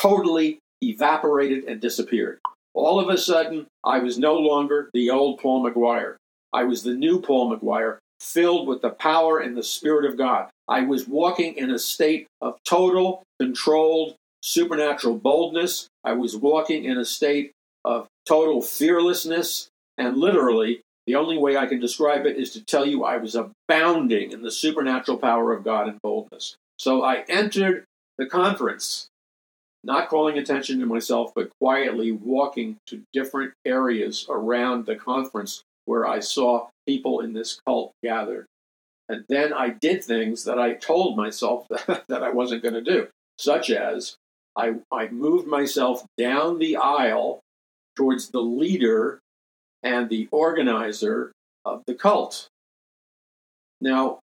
totally evaporated and disappeared. All of a sudden, I was no longer the old Paul McGuire. I was the new Paul McGuire, filled with the power and the Spirit of God. I was walking in a state of total, controlled, supernatural boldness. I was walking in a state of total fearlessness. And literally, the only way I can describe it is to tell you I was abounding in the supernatural power of God and boldness. So I entered the conference, not calling attention to myself, but quietly walking to different areas around the conference where I saw people in this cult gathered. And then I did things that I told myself that, that I wasn't going to do, such as I, I moved myself down the aisle towards the leader and the organizer of the cult. Now,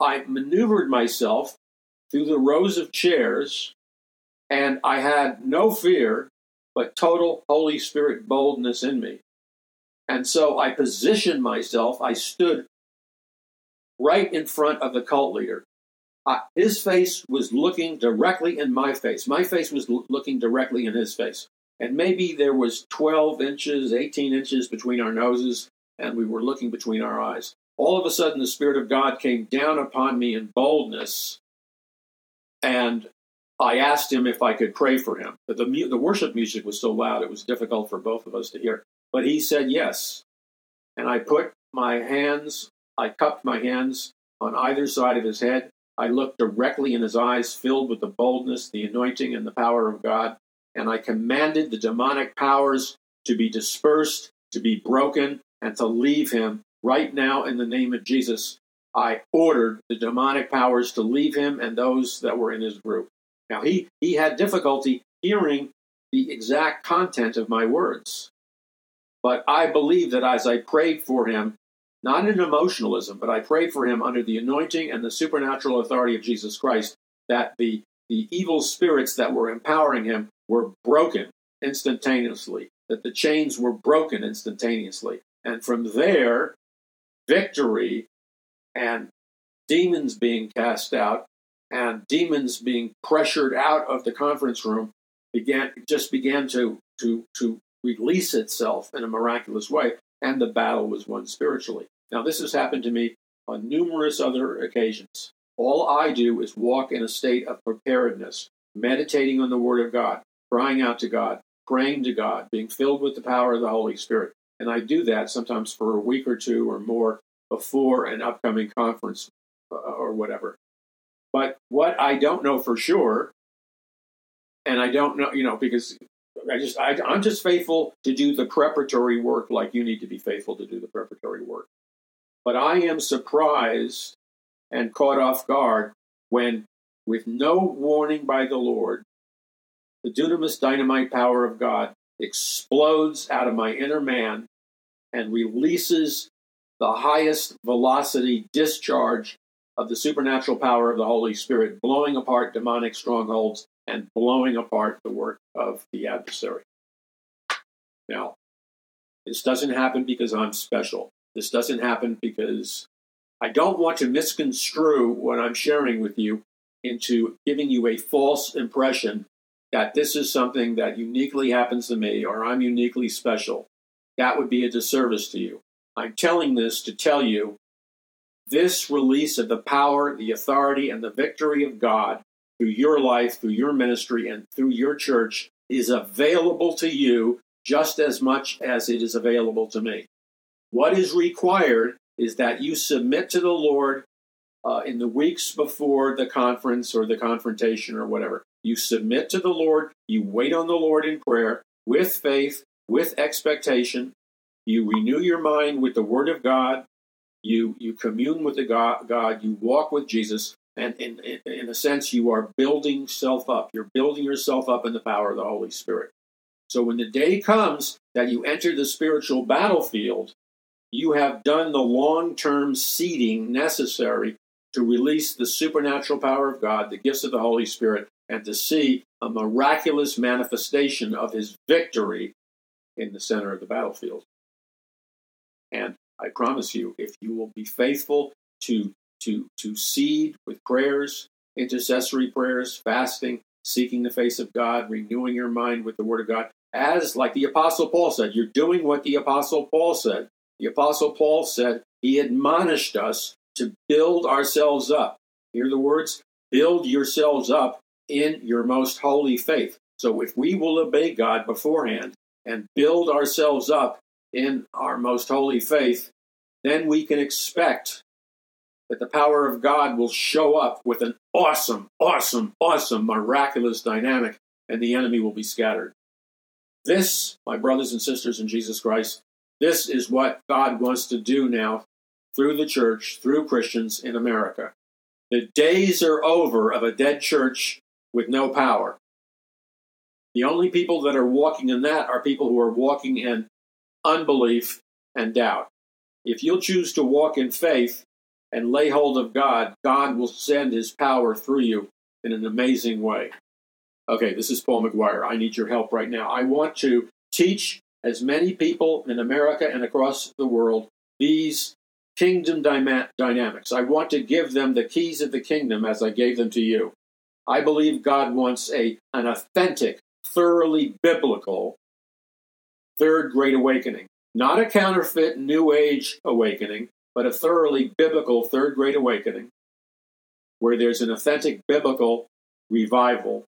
I maneuvered myself through the rows of chairs, and I had no fear, but total Holy Spirit boldness in me. And so I positioned myself, I stood right in front of the cult leader. Uh, his face was looking directly in my face. My face was lo- looking directly in his face. And maybe there was twelve inches, eighteen inches between our noses, and we were looking between our eyes. All of a sudden, the Spirit of God came down upon me in boldness, and I asked him if I could pray for him. But the, mu- the worship music was so loud, it was difficult for both of us to hear. But he said yes. And I put my hands, I cupped my hands on either side of his head. I looked directly in his eyes, filled with the boldness, the anointing, and the power of God. And I commanded the demonic powers to be dispersed, to be broken, and to leave him right now in the name of Jesus. I ordered the demonic powers to leave him and those that were in his group. Now, he, he had difficulty hearing the exact content of my words. But I believe that as I prayed for him, not in emotionalism, but I prayed for him under the anointing and the supernatural authority of Jesus Christ, that the, the evil spirits that were empowering him were broken instantaneously, that the chains were broken instantaneously. And from there, victory and demons being cast out and demons being pressured out of the conference room began just began to, to, to release itself in a miraculous way, and the battle was won spiritually. Now, this has happened to me on numerous other occasions. All I do is walk in a state of preparedness, meditating on the Word of God, crying out to God, praying to God, being filled with the power of the Holy Spirit. And I do that sometimes for a week or two or more before an upcoming conference or whatever. But what I don't know for sure, and I don't know, you know, because I just, I, I'm just faithful to do the preparatory work like you need to be faithful to do the preparatory work. But I am surprised and caught off guard when, with no warning by the Lord, the dunamis dynamite power of God explodes out of my inner man and releases the highest velocity discharge of the supernatural power of the Holy Spirit, blowing apart demonic strongholds and blowing apart the work of the adversary. Now, this doesn't happen because I'm special. This doesn't happen because I don't want to misconstrue what I'm sharing with you into giving you a false impression that this is something that uniquely happens to me or I'm uniquely special. That would be a disservice to you. I'm telling this to tell you this release of the power, the authority, and the victory of God through your life, through your ministry, and through your church is available to you just as much as it is available to me. What is required is that you submit to the Lord uh, in the weeks before the conference or the confrontation or whatever. You submit to the Lord. You wait on the Lord in prayer with faith, with expectation. You renew your mind with the Word of God. You you commune with the God, God. You walk with Jesus. And in, in, in a sense, you are building yourself up. You're building yourself up in the power of the Holy Spirit. So when the day comes that you enter the spiritual battlefield, you have done the long-term seeding necessary to release the supernatural power of God, the gifts of the Holy Spirit, and to see a miraculous manifestation of His victory in the center of the battlefield. And I promise you, if you will be faithful to to to seed with prayers, intercessory prayers, fasting, seeking the face of God, renewing your mind with the Word of God. As, like the Apostle Paul said, you're doing what the Apostle Paul said. The Apostle Paul said he admonished us to build ourselves up. Hear the words, build yourselves up in your most holy faith. So if we will obey God beforehand and build ourselves up in our most holy faith, then we can expect that the power of God will show up with an awesome, awesome, awesome, miraculous dynamic, and the enemy will be scattered. This, my brothers and sisters in Jesus Christ, this is what God wants to do now through the church, through Christians in America. The days are over of a dead church with no power. The only people that are walking in that are people who are walking in unbelief and doubt. If you'll choose to walk in faith and lay hold of God, God will send his power through you in an amazing way. Okay, this is Paul McGuire. I need your help right now. I want to teach as many people in America and across the world these kingdom dyma- dynamics. I want to give them the keys of the kingdom as I gave them to you. I believe God wants a an authentic, thoroughly biblical third great awakening. Not a counterfeit New Age awakening, but a thoroughly biblical third great awakening where there's an authentic biblical revival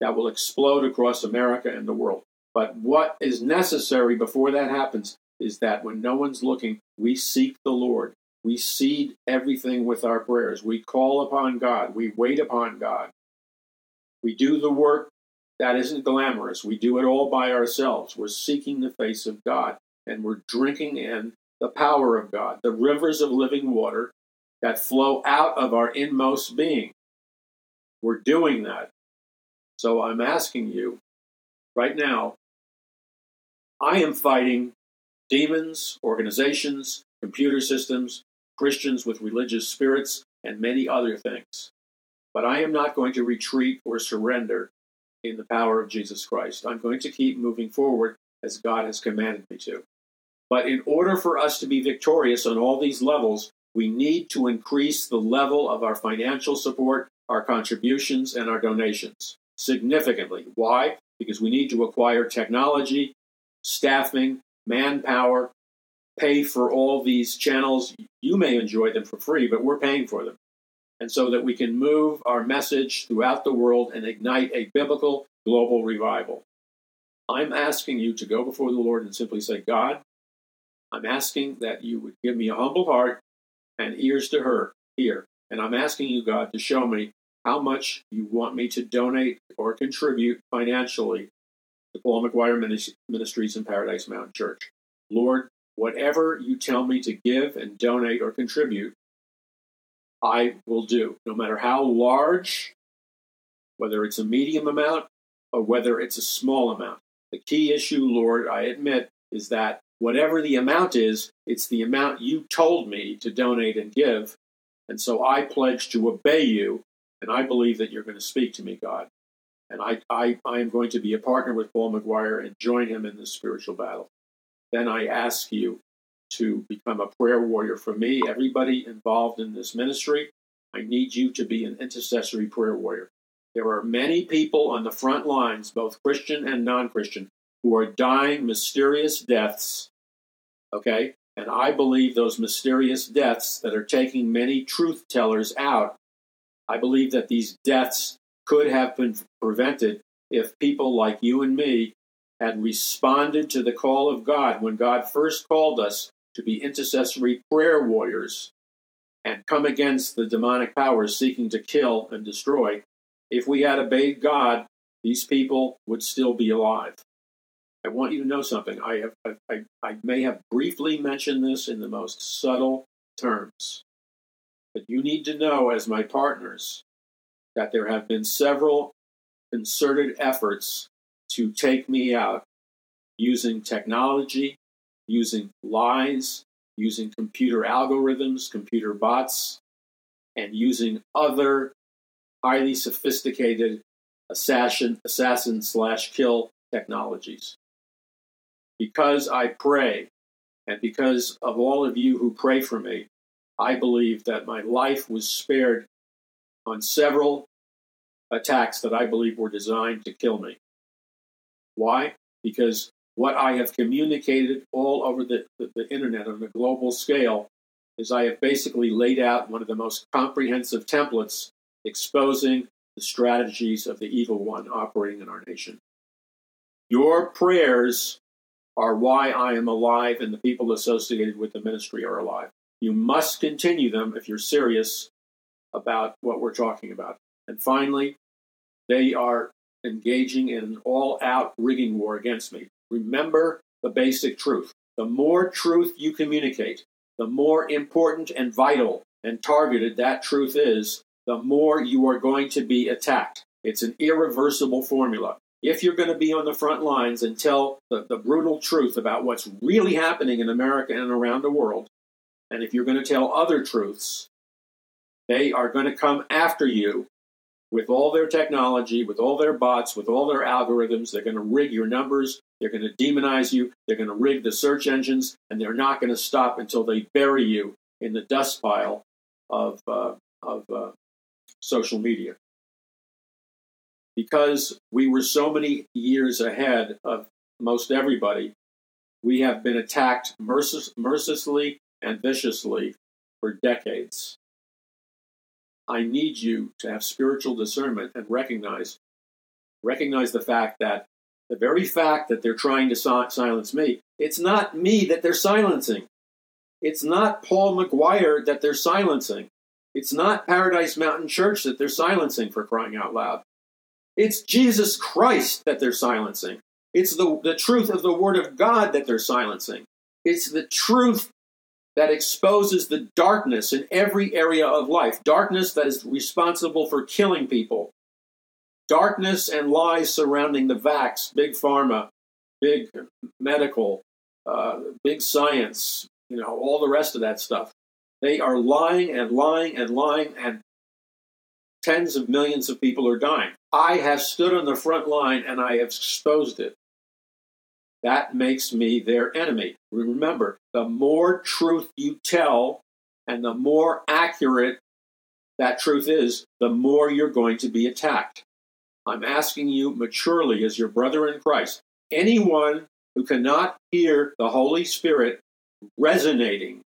that will explode across America and the world. But what is necessary before that happens is that when no one's looking, we seek the Lord. We seed everything with our prayers. We call upon God. We wait upon God. We do the work that isn't glamorous. We do it all by ourselves. We're seeking the face of God, and we're drinking in the power of God, the rivers of living water that flow out of our inmost being. We're doing that. So I'm asking you right now, I am fighting demons, organizations, computer systems, Christians with religious spirits, and many other things. But I am not going to retreat or surrender in the power of Jesus Christ. I'm going to keep moving forward as God has commanded me to. But in order for us to be victorious on all these levels, we need to increase the level of our financial support, our contributions, and our donations significantly. Why? Because we need to acquire technology, staffing, manpower, pay for all these channels. You may enjoy them for free, but we're paying for them. And so that we can move our message throughout the world and ignite a biblical global revival. I'm asking you to go before the Lord and simply say, God, I'm asking that you would give me a humble heart and ears to hear, hear. And I'm asking you, God, to show me how much you want me to donate or contribute financially to Paul McGuire Ministries and Paradise Mountain Church. Lord, whatever you tell me to give and donate or contribute, I will do, no matter how large, whether it's a medium amount or whether it's a small amount. The key issue, Lord, I admit, is that whatever the amount is, it's the amount you told me to donate and give, and so I pledge to obey you, and I believe that you're going to speak to me, God. And I, I, I am going to be a partner with Paul McGuire and join him in this spiritual battle. Then I ask you to become a prayer warrior for me, everybody involved in this ministry. I need you to be an intercessory prayer warrior. There are many people on the front lines, both Christian and non-Christian, who are dying mysterious deaths, okay? And I believe those mysterious deaths that are taking many truth tellers out, I believe that these deaths could have been prevented if people like you and me had responded to the call of God when God first called us to be intercessory prayer warriors and come against the demonic powers seeking to kill and destroy. If we had obeyed God, these people would still be alive. I want you to know something. I have, I, I, I may have briefly mentioned this in the most subtle terms, but you need to know as my partners that there have been several concerted efforts to take me out using technology, using lies, using computer algorithms, computer bots, and using other highly sophisticated assassin assassin slash kill technologies. Because I pray, and because of all of you who pray for me, I believe that my life was spared on several attacks that I believe were designed to kill me. Why? Because what I have communicated all over the, the, the internet on a global scale is I have basically laid out one of the most comprehensive templates exposing the strategies of the evil one operating in our nation. Your prayers are why I am alive and the people associated with the ministry are alive. You must continue them if you're serious about what we're talking about. And finally, they are engaging in an all-out rigging war against me. Remember the basic truth. The more truth you communicate, the more important and vital and targeted that truth is, the more you are going to be attacked. It's an irreversible formula. If you're going to be on the front lines and tell the, the brutal truth about what's really happening in America and around the world, and if you're going to tell other truths, they are going to come after you with all their technology, with all their bots, with all their algorithms. They're going to rig your numbers. They're going to demonize you. They're going to rig the search engines, and they're not going to stop until they bury you in the dust pile of uh, of uh, social media. Because we were so many years ahead of most everybody, we have been attacked mercil- mercilessly and viciously for decades. I need you to have spiritual discernment and recognize recognize the fact that the very fact that they're trying to si- silence me, it's not me that they're silencing. It's not Paul McGuire that they're silencing. It's not Paradise Mountain Church that they're silencing, for crying out loud. It's Jesus Christ that they're silencing. It's the, the truth of the Word of God that they're silencing. It's the truth that exposes the darkness in every area of life, darkness that is responsible for killing people, darkness and lies surrounding the vax, big pharma, big medical, uh, big science, you know, all the rest of that stuff. They are lying and lying and lying, and tens of millions of people are dying. I have stood on the front line and I have exposed it. That makes me their enemy. Remember, the more truth you tell and the more accurate that truth is, the more you're going to be attacked. I'm asking you maturely as your brother in Christ, anyone who cannot hear the Holy Spirit resonating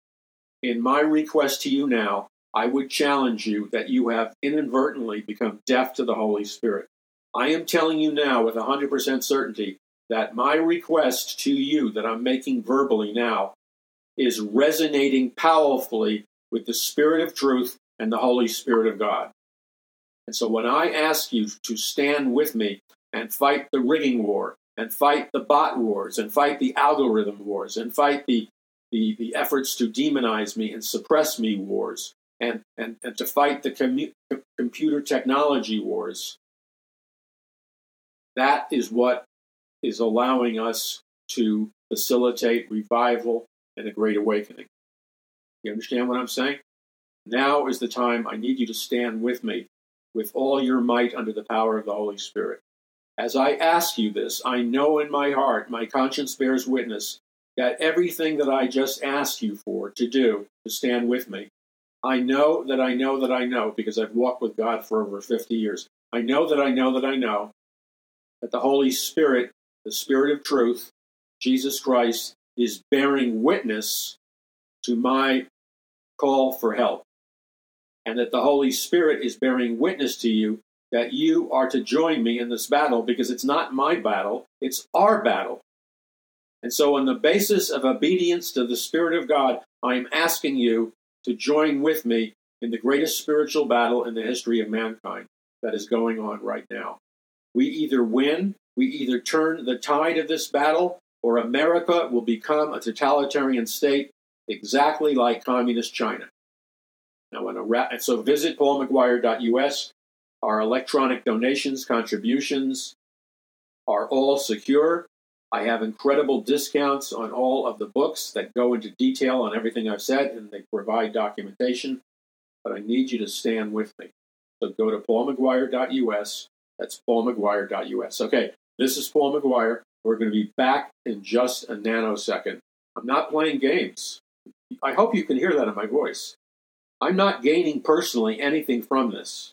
in my request to you now, I would challenge you that you have inadvertently become deaf to the Holy Spirit. I am telling you now with one hundred percent certainty that my request to you that I'm making verbally now is resonating powerfully with the Spirit of truth and the Holy Spirit of God. And so when I ask you to stand with me and fight the rigging war and fight the bot wars and fight the algorithm wars and fight the, the, the efforts to demonize me and suppress me wars, And, and, and to fight the commu- computer technology wars, that is what is allowing us to facilitate revival and a great awakening. You understand what I'm saying? Now is the time I need you to stand with me with all your might under the power of the Holy Spirit. As I ask you this, I know in my heart, my conscience bears witness that everything that I just asked you for to do, to stand with me, I know that I know that I know, because I've walked with God for over fifty years. I know that I know that I know that the Holy Spirit, the Spirit of truth, Jesus Christ, is bearing witness to my call for help. And that the Holy Spirit is bearing witness to you that you are to join me in this battle, because it's not my battle, it's our battle. And so on the basis of obedience to the Spirit of God, I am asking you to join with me in the greatest spiritual battle in the history of mankind that is going on right now. We either win, we either turn the tide of this battle, or America will become a totalitarian state exactly like communist China. Now, when a ra- so visit Paul McGuire dot U S. Our electronic donations, contributions are all secure. I have incredible discounts on all of the books that go into detail on everything I've said, and they provide documentation, but I need you to stand with me. So go to Paul McGuire dot U S. That's Paul McGuire dot U S. Okay, this is Paul McGuire. We're going to be back in just a nanosecond. I'm not playing games. I hope you can hear that in my voice. I'm not gaining personally anything from this.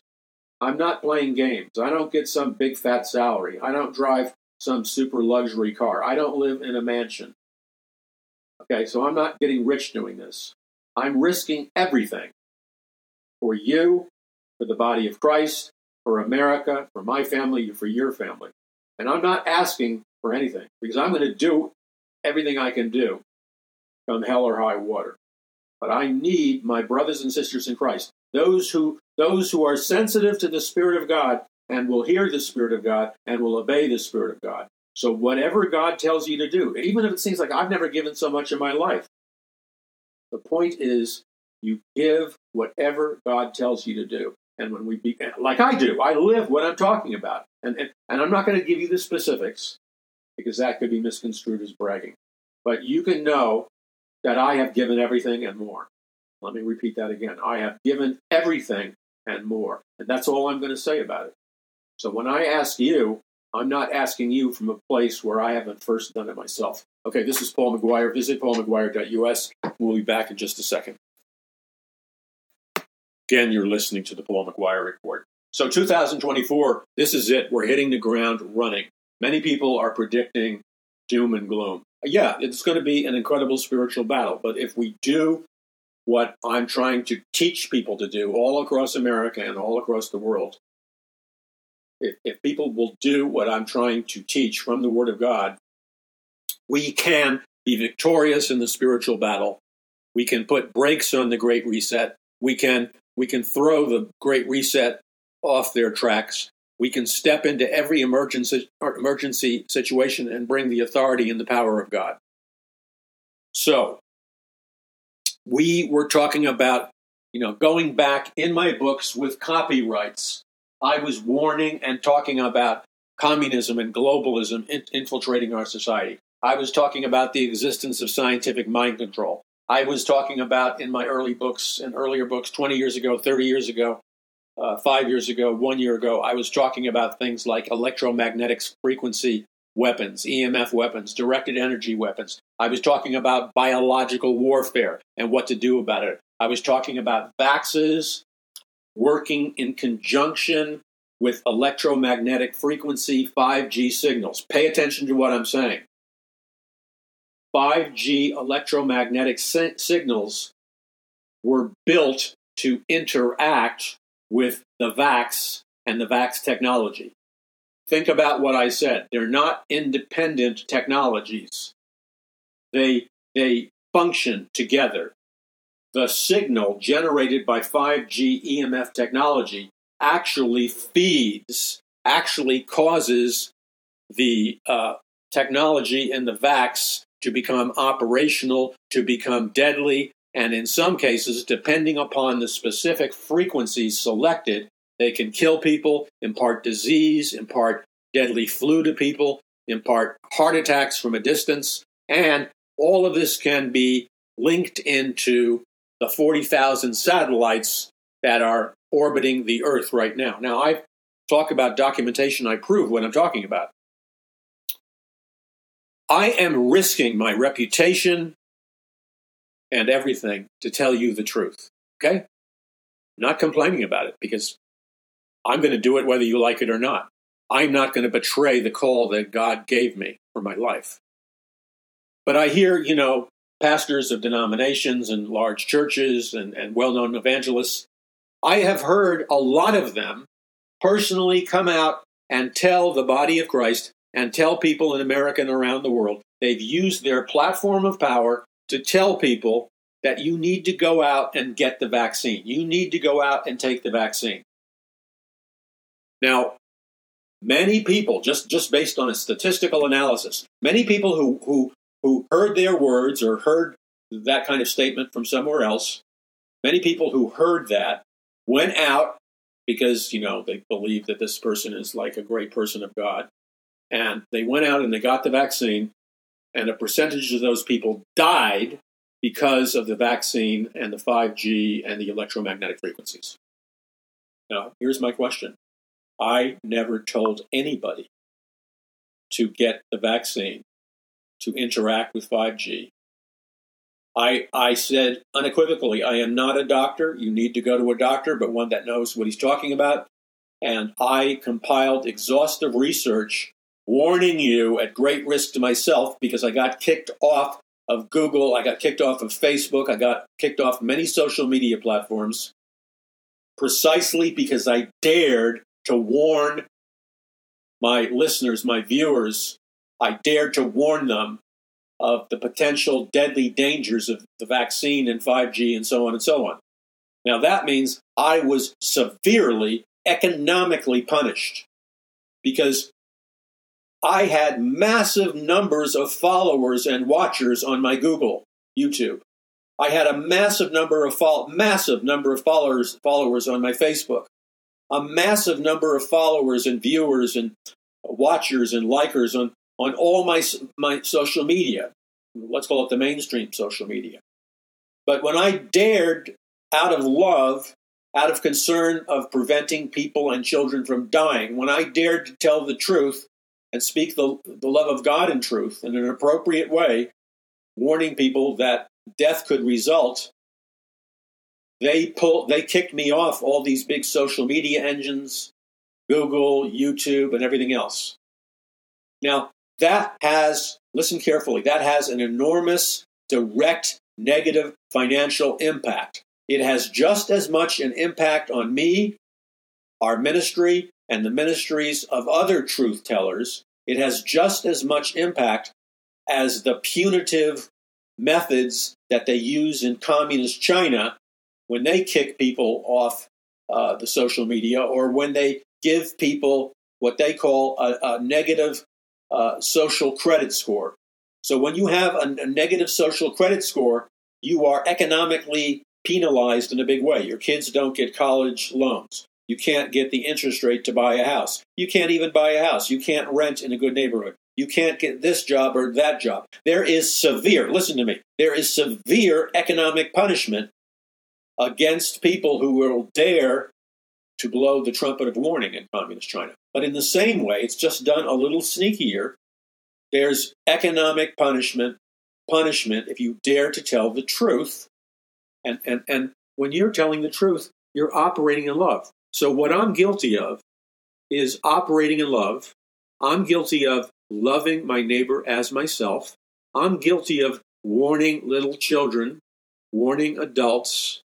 I'm not playing games. I don't get some big fat salary. I don't drive some super luxury car. I don't live in a mansion. Okay, so I'm not getting rich doing this. I'm risking everything for you, for the body of Christ, for America, for my family, for your family. And I'm not asking for anything because I'm going to do everything I can do come hell or high water. But I need my brothers and sisters in Christ, those who those who are sensitive to the Spirit of God and will hear the Spirit of God and will obey the Spirit of God. So whatever God tells you to do, even if it seems like I've never given so much in my life, the point is you give whatever God tells you to do. And when we be, like I do, I live what I'm talking about. And, and, and I'm not going to give you the specifics because that could be misconstrued as bragging. But you can know that I have given everything and more. Let me repeat that again. I have given everything and more. And that's all I'm going to say about it. So when I ask you, I'm not asking you from a place where I haven't first done it myself. Okay, this is Paul McGuire. Visit Paul McGuire dot U S. We'll be back in just a second. Again, you're listening to the Paul McGuire Report. So two thousand twenty-four, this is it. We're hitting the ground running. Many people are predicting doom and gloom. Yeah, it's going to be an incredible spiritual battle. But if we do what I'm trying to teach people to do all across America and all across the world, if, if people will do what I'm trying to teach from the Word of God, we can be victorious in the spiritual battle. We can put brakes on the Great Reset. We can we can throw the Great Reset off their tracks. We can step into every emergency emergency situation and bring the authority and the power of God. So, we were talking about, you know, going back in my books with copyrights. I was warning and talking about communism and globalism in- infiltrating our society. I was talking about the existence of scientific mind control. I was talking about in my early books and earlier books, twenty years ago, thirty years ago, uh, five years ago, one year ago, I was talking about things like electromagnetic frequency weapons, E M F weapons, directed energy weapons. I was talking about biological warfare and what to do about it. I was talking about vaxes working in conjunction with electromagnetic frequency five G signals. Pay attention to what I'm saying. five G electromagnetic signals were built to interact with the vax and the vax technology. Think about what I said. They're not independent technologies. They, they function together. The signal generated by five G E M F technology actually feeds, actually causes the uh, technology and the vax to become operational, to become deadly, and in some cases, depending upon the specific frequencies selected, they can kill people, impart disease, impart deadly flu to people, impart heart attacks from a distance, and all of this can be linked into the forty thousand satellites that are orbiting the Earth right now. Now, I talk about documentation. I prove what I'm talking about. I am risking my reputation and everything to tell you the truth, okay? I'm not complaining about it because I'm going to do it whether you like it or not. I'm not going to betray the call that God gave me for my life. But I hear, you know, pastors of denominations and large churches and, and well-known evangelists, I have heard a lot of them personally come out and tell the body of Christ and tell people in America and around the world, they've used their platform of power to tell people that you need to go out and get the vaccine. You need to go out and take the vaccine. Now, many people, just, just based on a statistical analysis, many people who, who, who heard their words or heard that kind of statement from somewhere else, many people who heard that went out because, you know, they believe that this person is like a great person of God. And they went out and they got the vaccine, and a percentage of those people died because of the vaccine and the five G and the electromagnetic frequencies. Now, here's my question. I never told anybody to get the vaccine, to interact with five G, I, I said unequivocally, I am not a doctor. You need to go to a doctor, but one that knows what he's talking about. And I compiled exhaustive research warning you at great risk to myself, because I got kicked off of Google. I got kicked off of Facebook. I got kicked off many social media platforms precisely because I dared to warn my listeners, my viewers. I dared to warn them of the potential deadly dangers of the vaccine and five G and so on and so on. Now, that means I was severely economically punished because I had massive numbers of followers and watchers on my Google, YouTube. I had a massive number of fo- massive number of followers followers on my Facebook, a massive number of followers and viewers and watchers and likers on on all my my social media, let's call it the mainstream social media. But when I dared, out of love, out of concern of preventing people and children from dying, when I dared to tell the truth and speak the, the love of God in truth in an appropriate way, warning people that death could result, they pull, they kicked me off all these big social media engines, Google, YouTube, and everything else. Now, that has, listen carefully, that has an enormous direct negative financial impact. It has just as much an impact on me, our ministry, and the ministries of other truth tellers. It has just as much impact as the punitive methods that they use in communist China when they kick people off uh, the social media, or when they give people what they call a, a negative uh, social credit score. So when you have a, a negative social credit score, you are economically penalized in a big way. Your kids don't get college loans. You can't get the interest rate to buy a house. You can't even buy a house. You can't rent in a good neighborhood. You can't get this job or that job. There is severe, listen to me, there is severe economic punishment against people who will dare to blow the trumpet of warning in communist China. But in the same way, it's just done a little sneakier. There's economic punishment, punishment if you dare to tell the truth. And, and, and when you're telling the truth, you're operating in love. So what I'm guilty of is operating in love. I'm guilty of loving my neighbor as myself. I'm guilty of warning little children, warning adults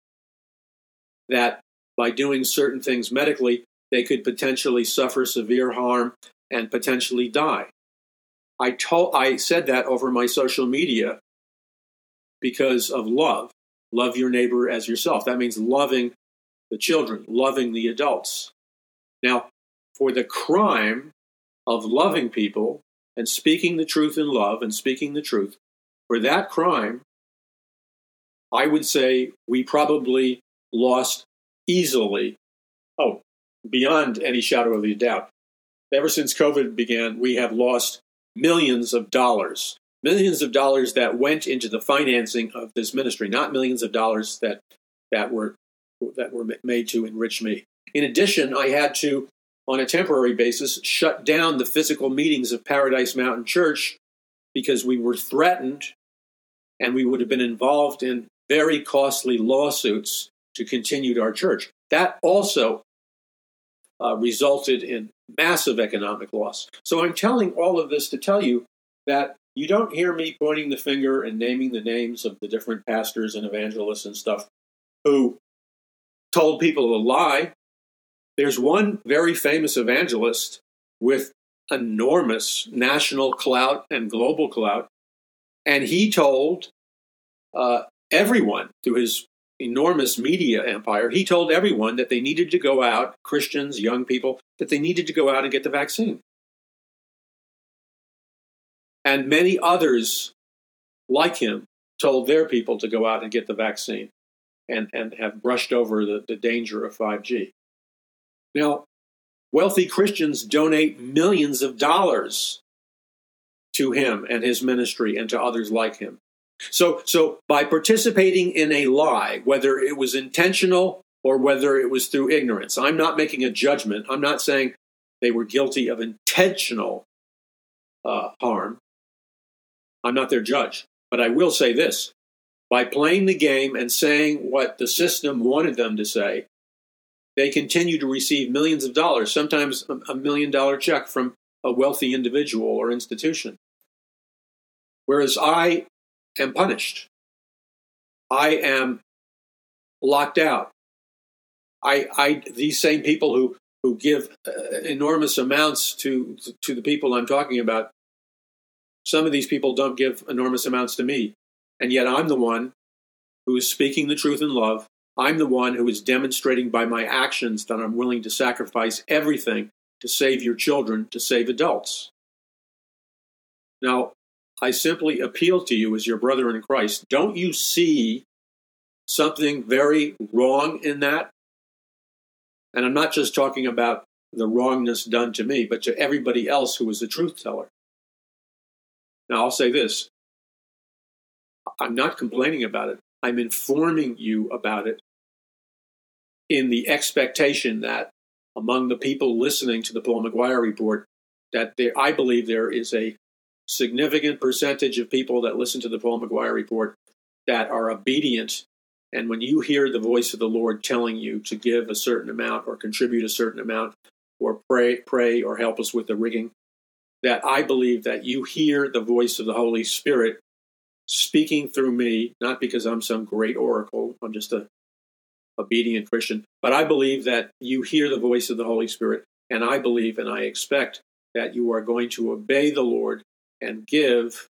that by doing certain things medically, they could potentially suffer severe harm and potentially die. I told, I said that over my social media because of love. Love your neighbor as yourself. That means loving the children, loving the adults. Now, for the crime of loving people and speaking the truth in love and speaking the truth, for that crime, I would say we probably lost easily, oh, beyond any shadow of a doubt. Ever since COVID began, we have lost millions of dollars, millions of dollars that went into the financing of this ministry, not millions of dollars that that were that were made to enrich me. In addition, I had to, on a temporary basis, shut down the physical meetings of Paradise Mountain Church because we were threatened and we would have been involved in very costly lawsuits to continue our church. That also uh, resulted in massive economic loss. So I'm telling all of this to tell you that you don't hear me pointing the finger and naming the names of the different pastors and evangelists and stuff who told people a lie. There's one very famous evangelist with enormous national clout and global clout, and he told uh, everyone through his enormous media empire, he told everyone that they needed to go out, Christians, young people, that they needed to go out and get the vaccine. And many others like him told their people to go out and get the vaccine and, and have brushed over the, the danger of five G. Now, wealthy Christians donate millions of dollars to him and his ministry and to others like him. So, so by participating in a lie, whether it was intentional or whether it was through ignorance, I'm not making a judgment. I'm not saying they were guilty of intentional uh, harm. I'm not their judge. But I will say this. By playing the game and saying what the system wanted them to say, they continue to receive millions of dollars, sometimes a million-dollar check from a wealthy individual or institution. Whereas I am punished. I am locked out. I, I these same people who, who give uh, enormous amounts to to the people I'm talking about, some of these people don't give enormous amounts to me. And yet I'm the one who is speaking the truth in love. I'm the one who is demonstrating by my actions that I'm willing to sacrifice everything to save your children, to save adults. Now, I simply appeal to you as your brother in Christ. Don't you see something very wrong in that? And I'm not just talking about the wrongness done to me, but to everybody else who is the truth teller. Now, I'll say this. I'm not complaining about it. I'm informing you about it in the expectation that among the people listening to the Paul McGuire Report, that there, I believe there is a significant percentage of people that listen to the Paul McGuire Report that are obedient. And when you hear the voice of the Lord telling you to give a certain amount or contribute a certain amount or pray, pray or help us with the rigging, that I believe that you hear the voice of the Holy Spirit speaking through me, not because I'm some great oracle, I'm just a obedient Christian, but I believe that you hear the voice of the Holy Spirit, and I believe and I expect that you are going to obey the Lord and give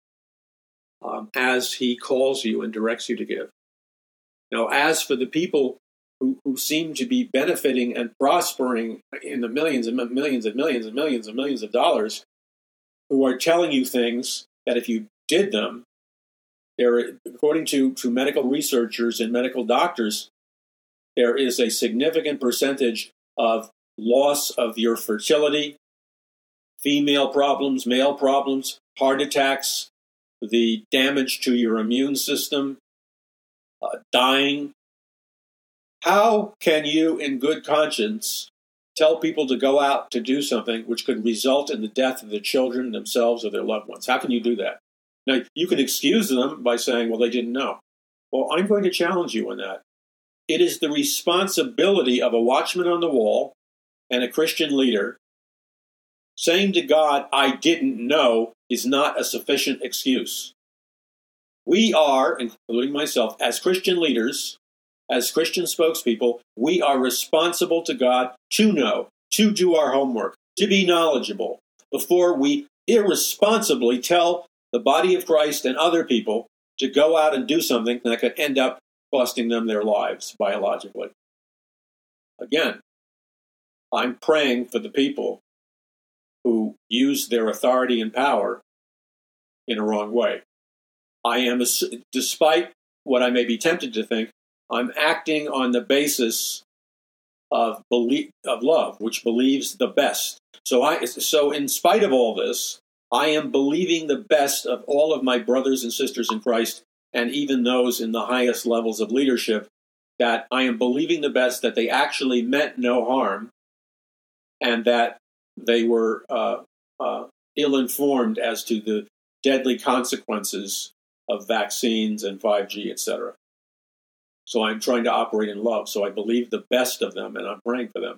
um, as He calls you and directs you to give. Now, as for the people who, who seem to be benefiting and prospering in the millions and millions and millions and millions and millions of dollars, who are telling you things that if you did them, there, according to, to medical researchers and medical doctors, there is a significant percentage of loss of your fertility, female problems, male problems, heart attacks, the damage to your immune system, Uh, dying. How can you, in good conscience, tell people to go out to do something which could result in the death of their children, themselves, or their loved ones? How can you do that? Now, you can excuse them by saying, well, they didn't know. Well, I'm going to challenge you on that. It is the responsibility of a watchman on the wall and a Christian leader. Saying to God, I didn't know, is not a sufficient excuse. We are, including myself, as Christian leaders, as Christian spokespeople, we are responsible to God to know, to do our homework, to be knowledgeable, before we irresponsibly tell the body of Christ and other people to go out and do something that could end up costing them their lives biologically. Again, I'm praying for the people who use their authority and power in a wrong way. I am, despite what I may be tempted to think, I'm acting on the basis of belief, of love, which believes the best. So, I, so in spite of all this, I am believing the best of all of my brothers and sisters in Christ, and even those in the highest levels of leadership, that I am believing the best, that they actually meant no harm, and that they were uh, uh, ill-informed as to the deadly consequences of vaccines and five G, et cetera. So I'm trying to operate in love. So I believe the best of them, and I'm praying for them.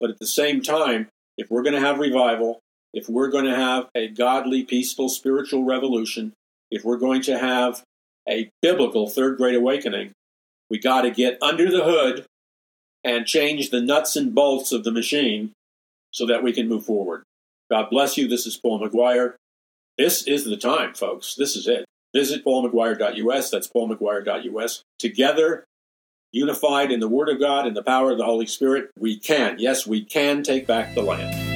But at the same time, if we're going to have revival, if we're going to have a godly, peaceful, spiritual revolution, if we're going to have a biblical third great awakening, we got to get under the hood and change the nuts and bolts of the machine so that we can move forward. God bless you. This is Paul McGuire. This is the time, folks. This is it. Visit Paul McGuire dot U S, that's Paul McGuire dot U S. Together, unified in the Word of God and the power of the Holy Spirit, we can, yes, we can take back the land.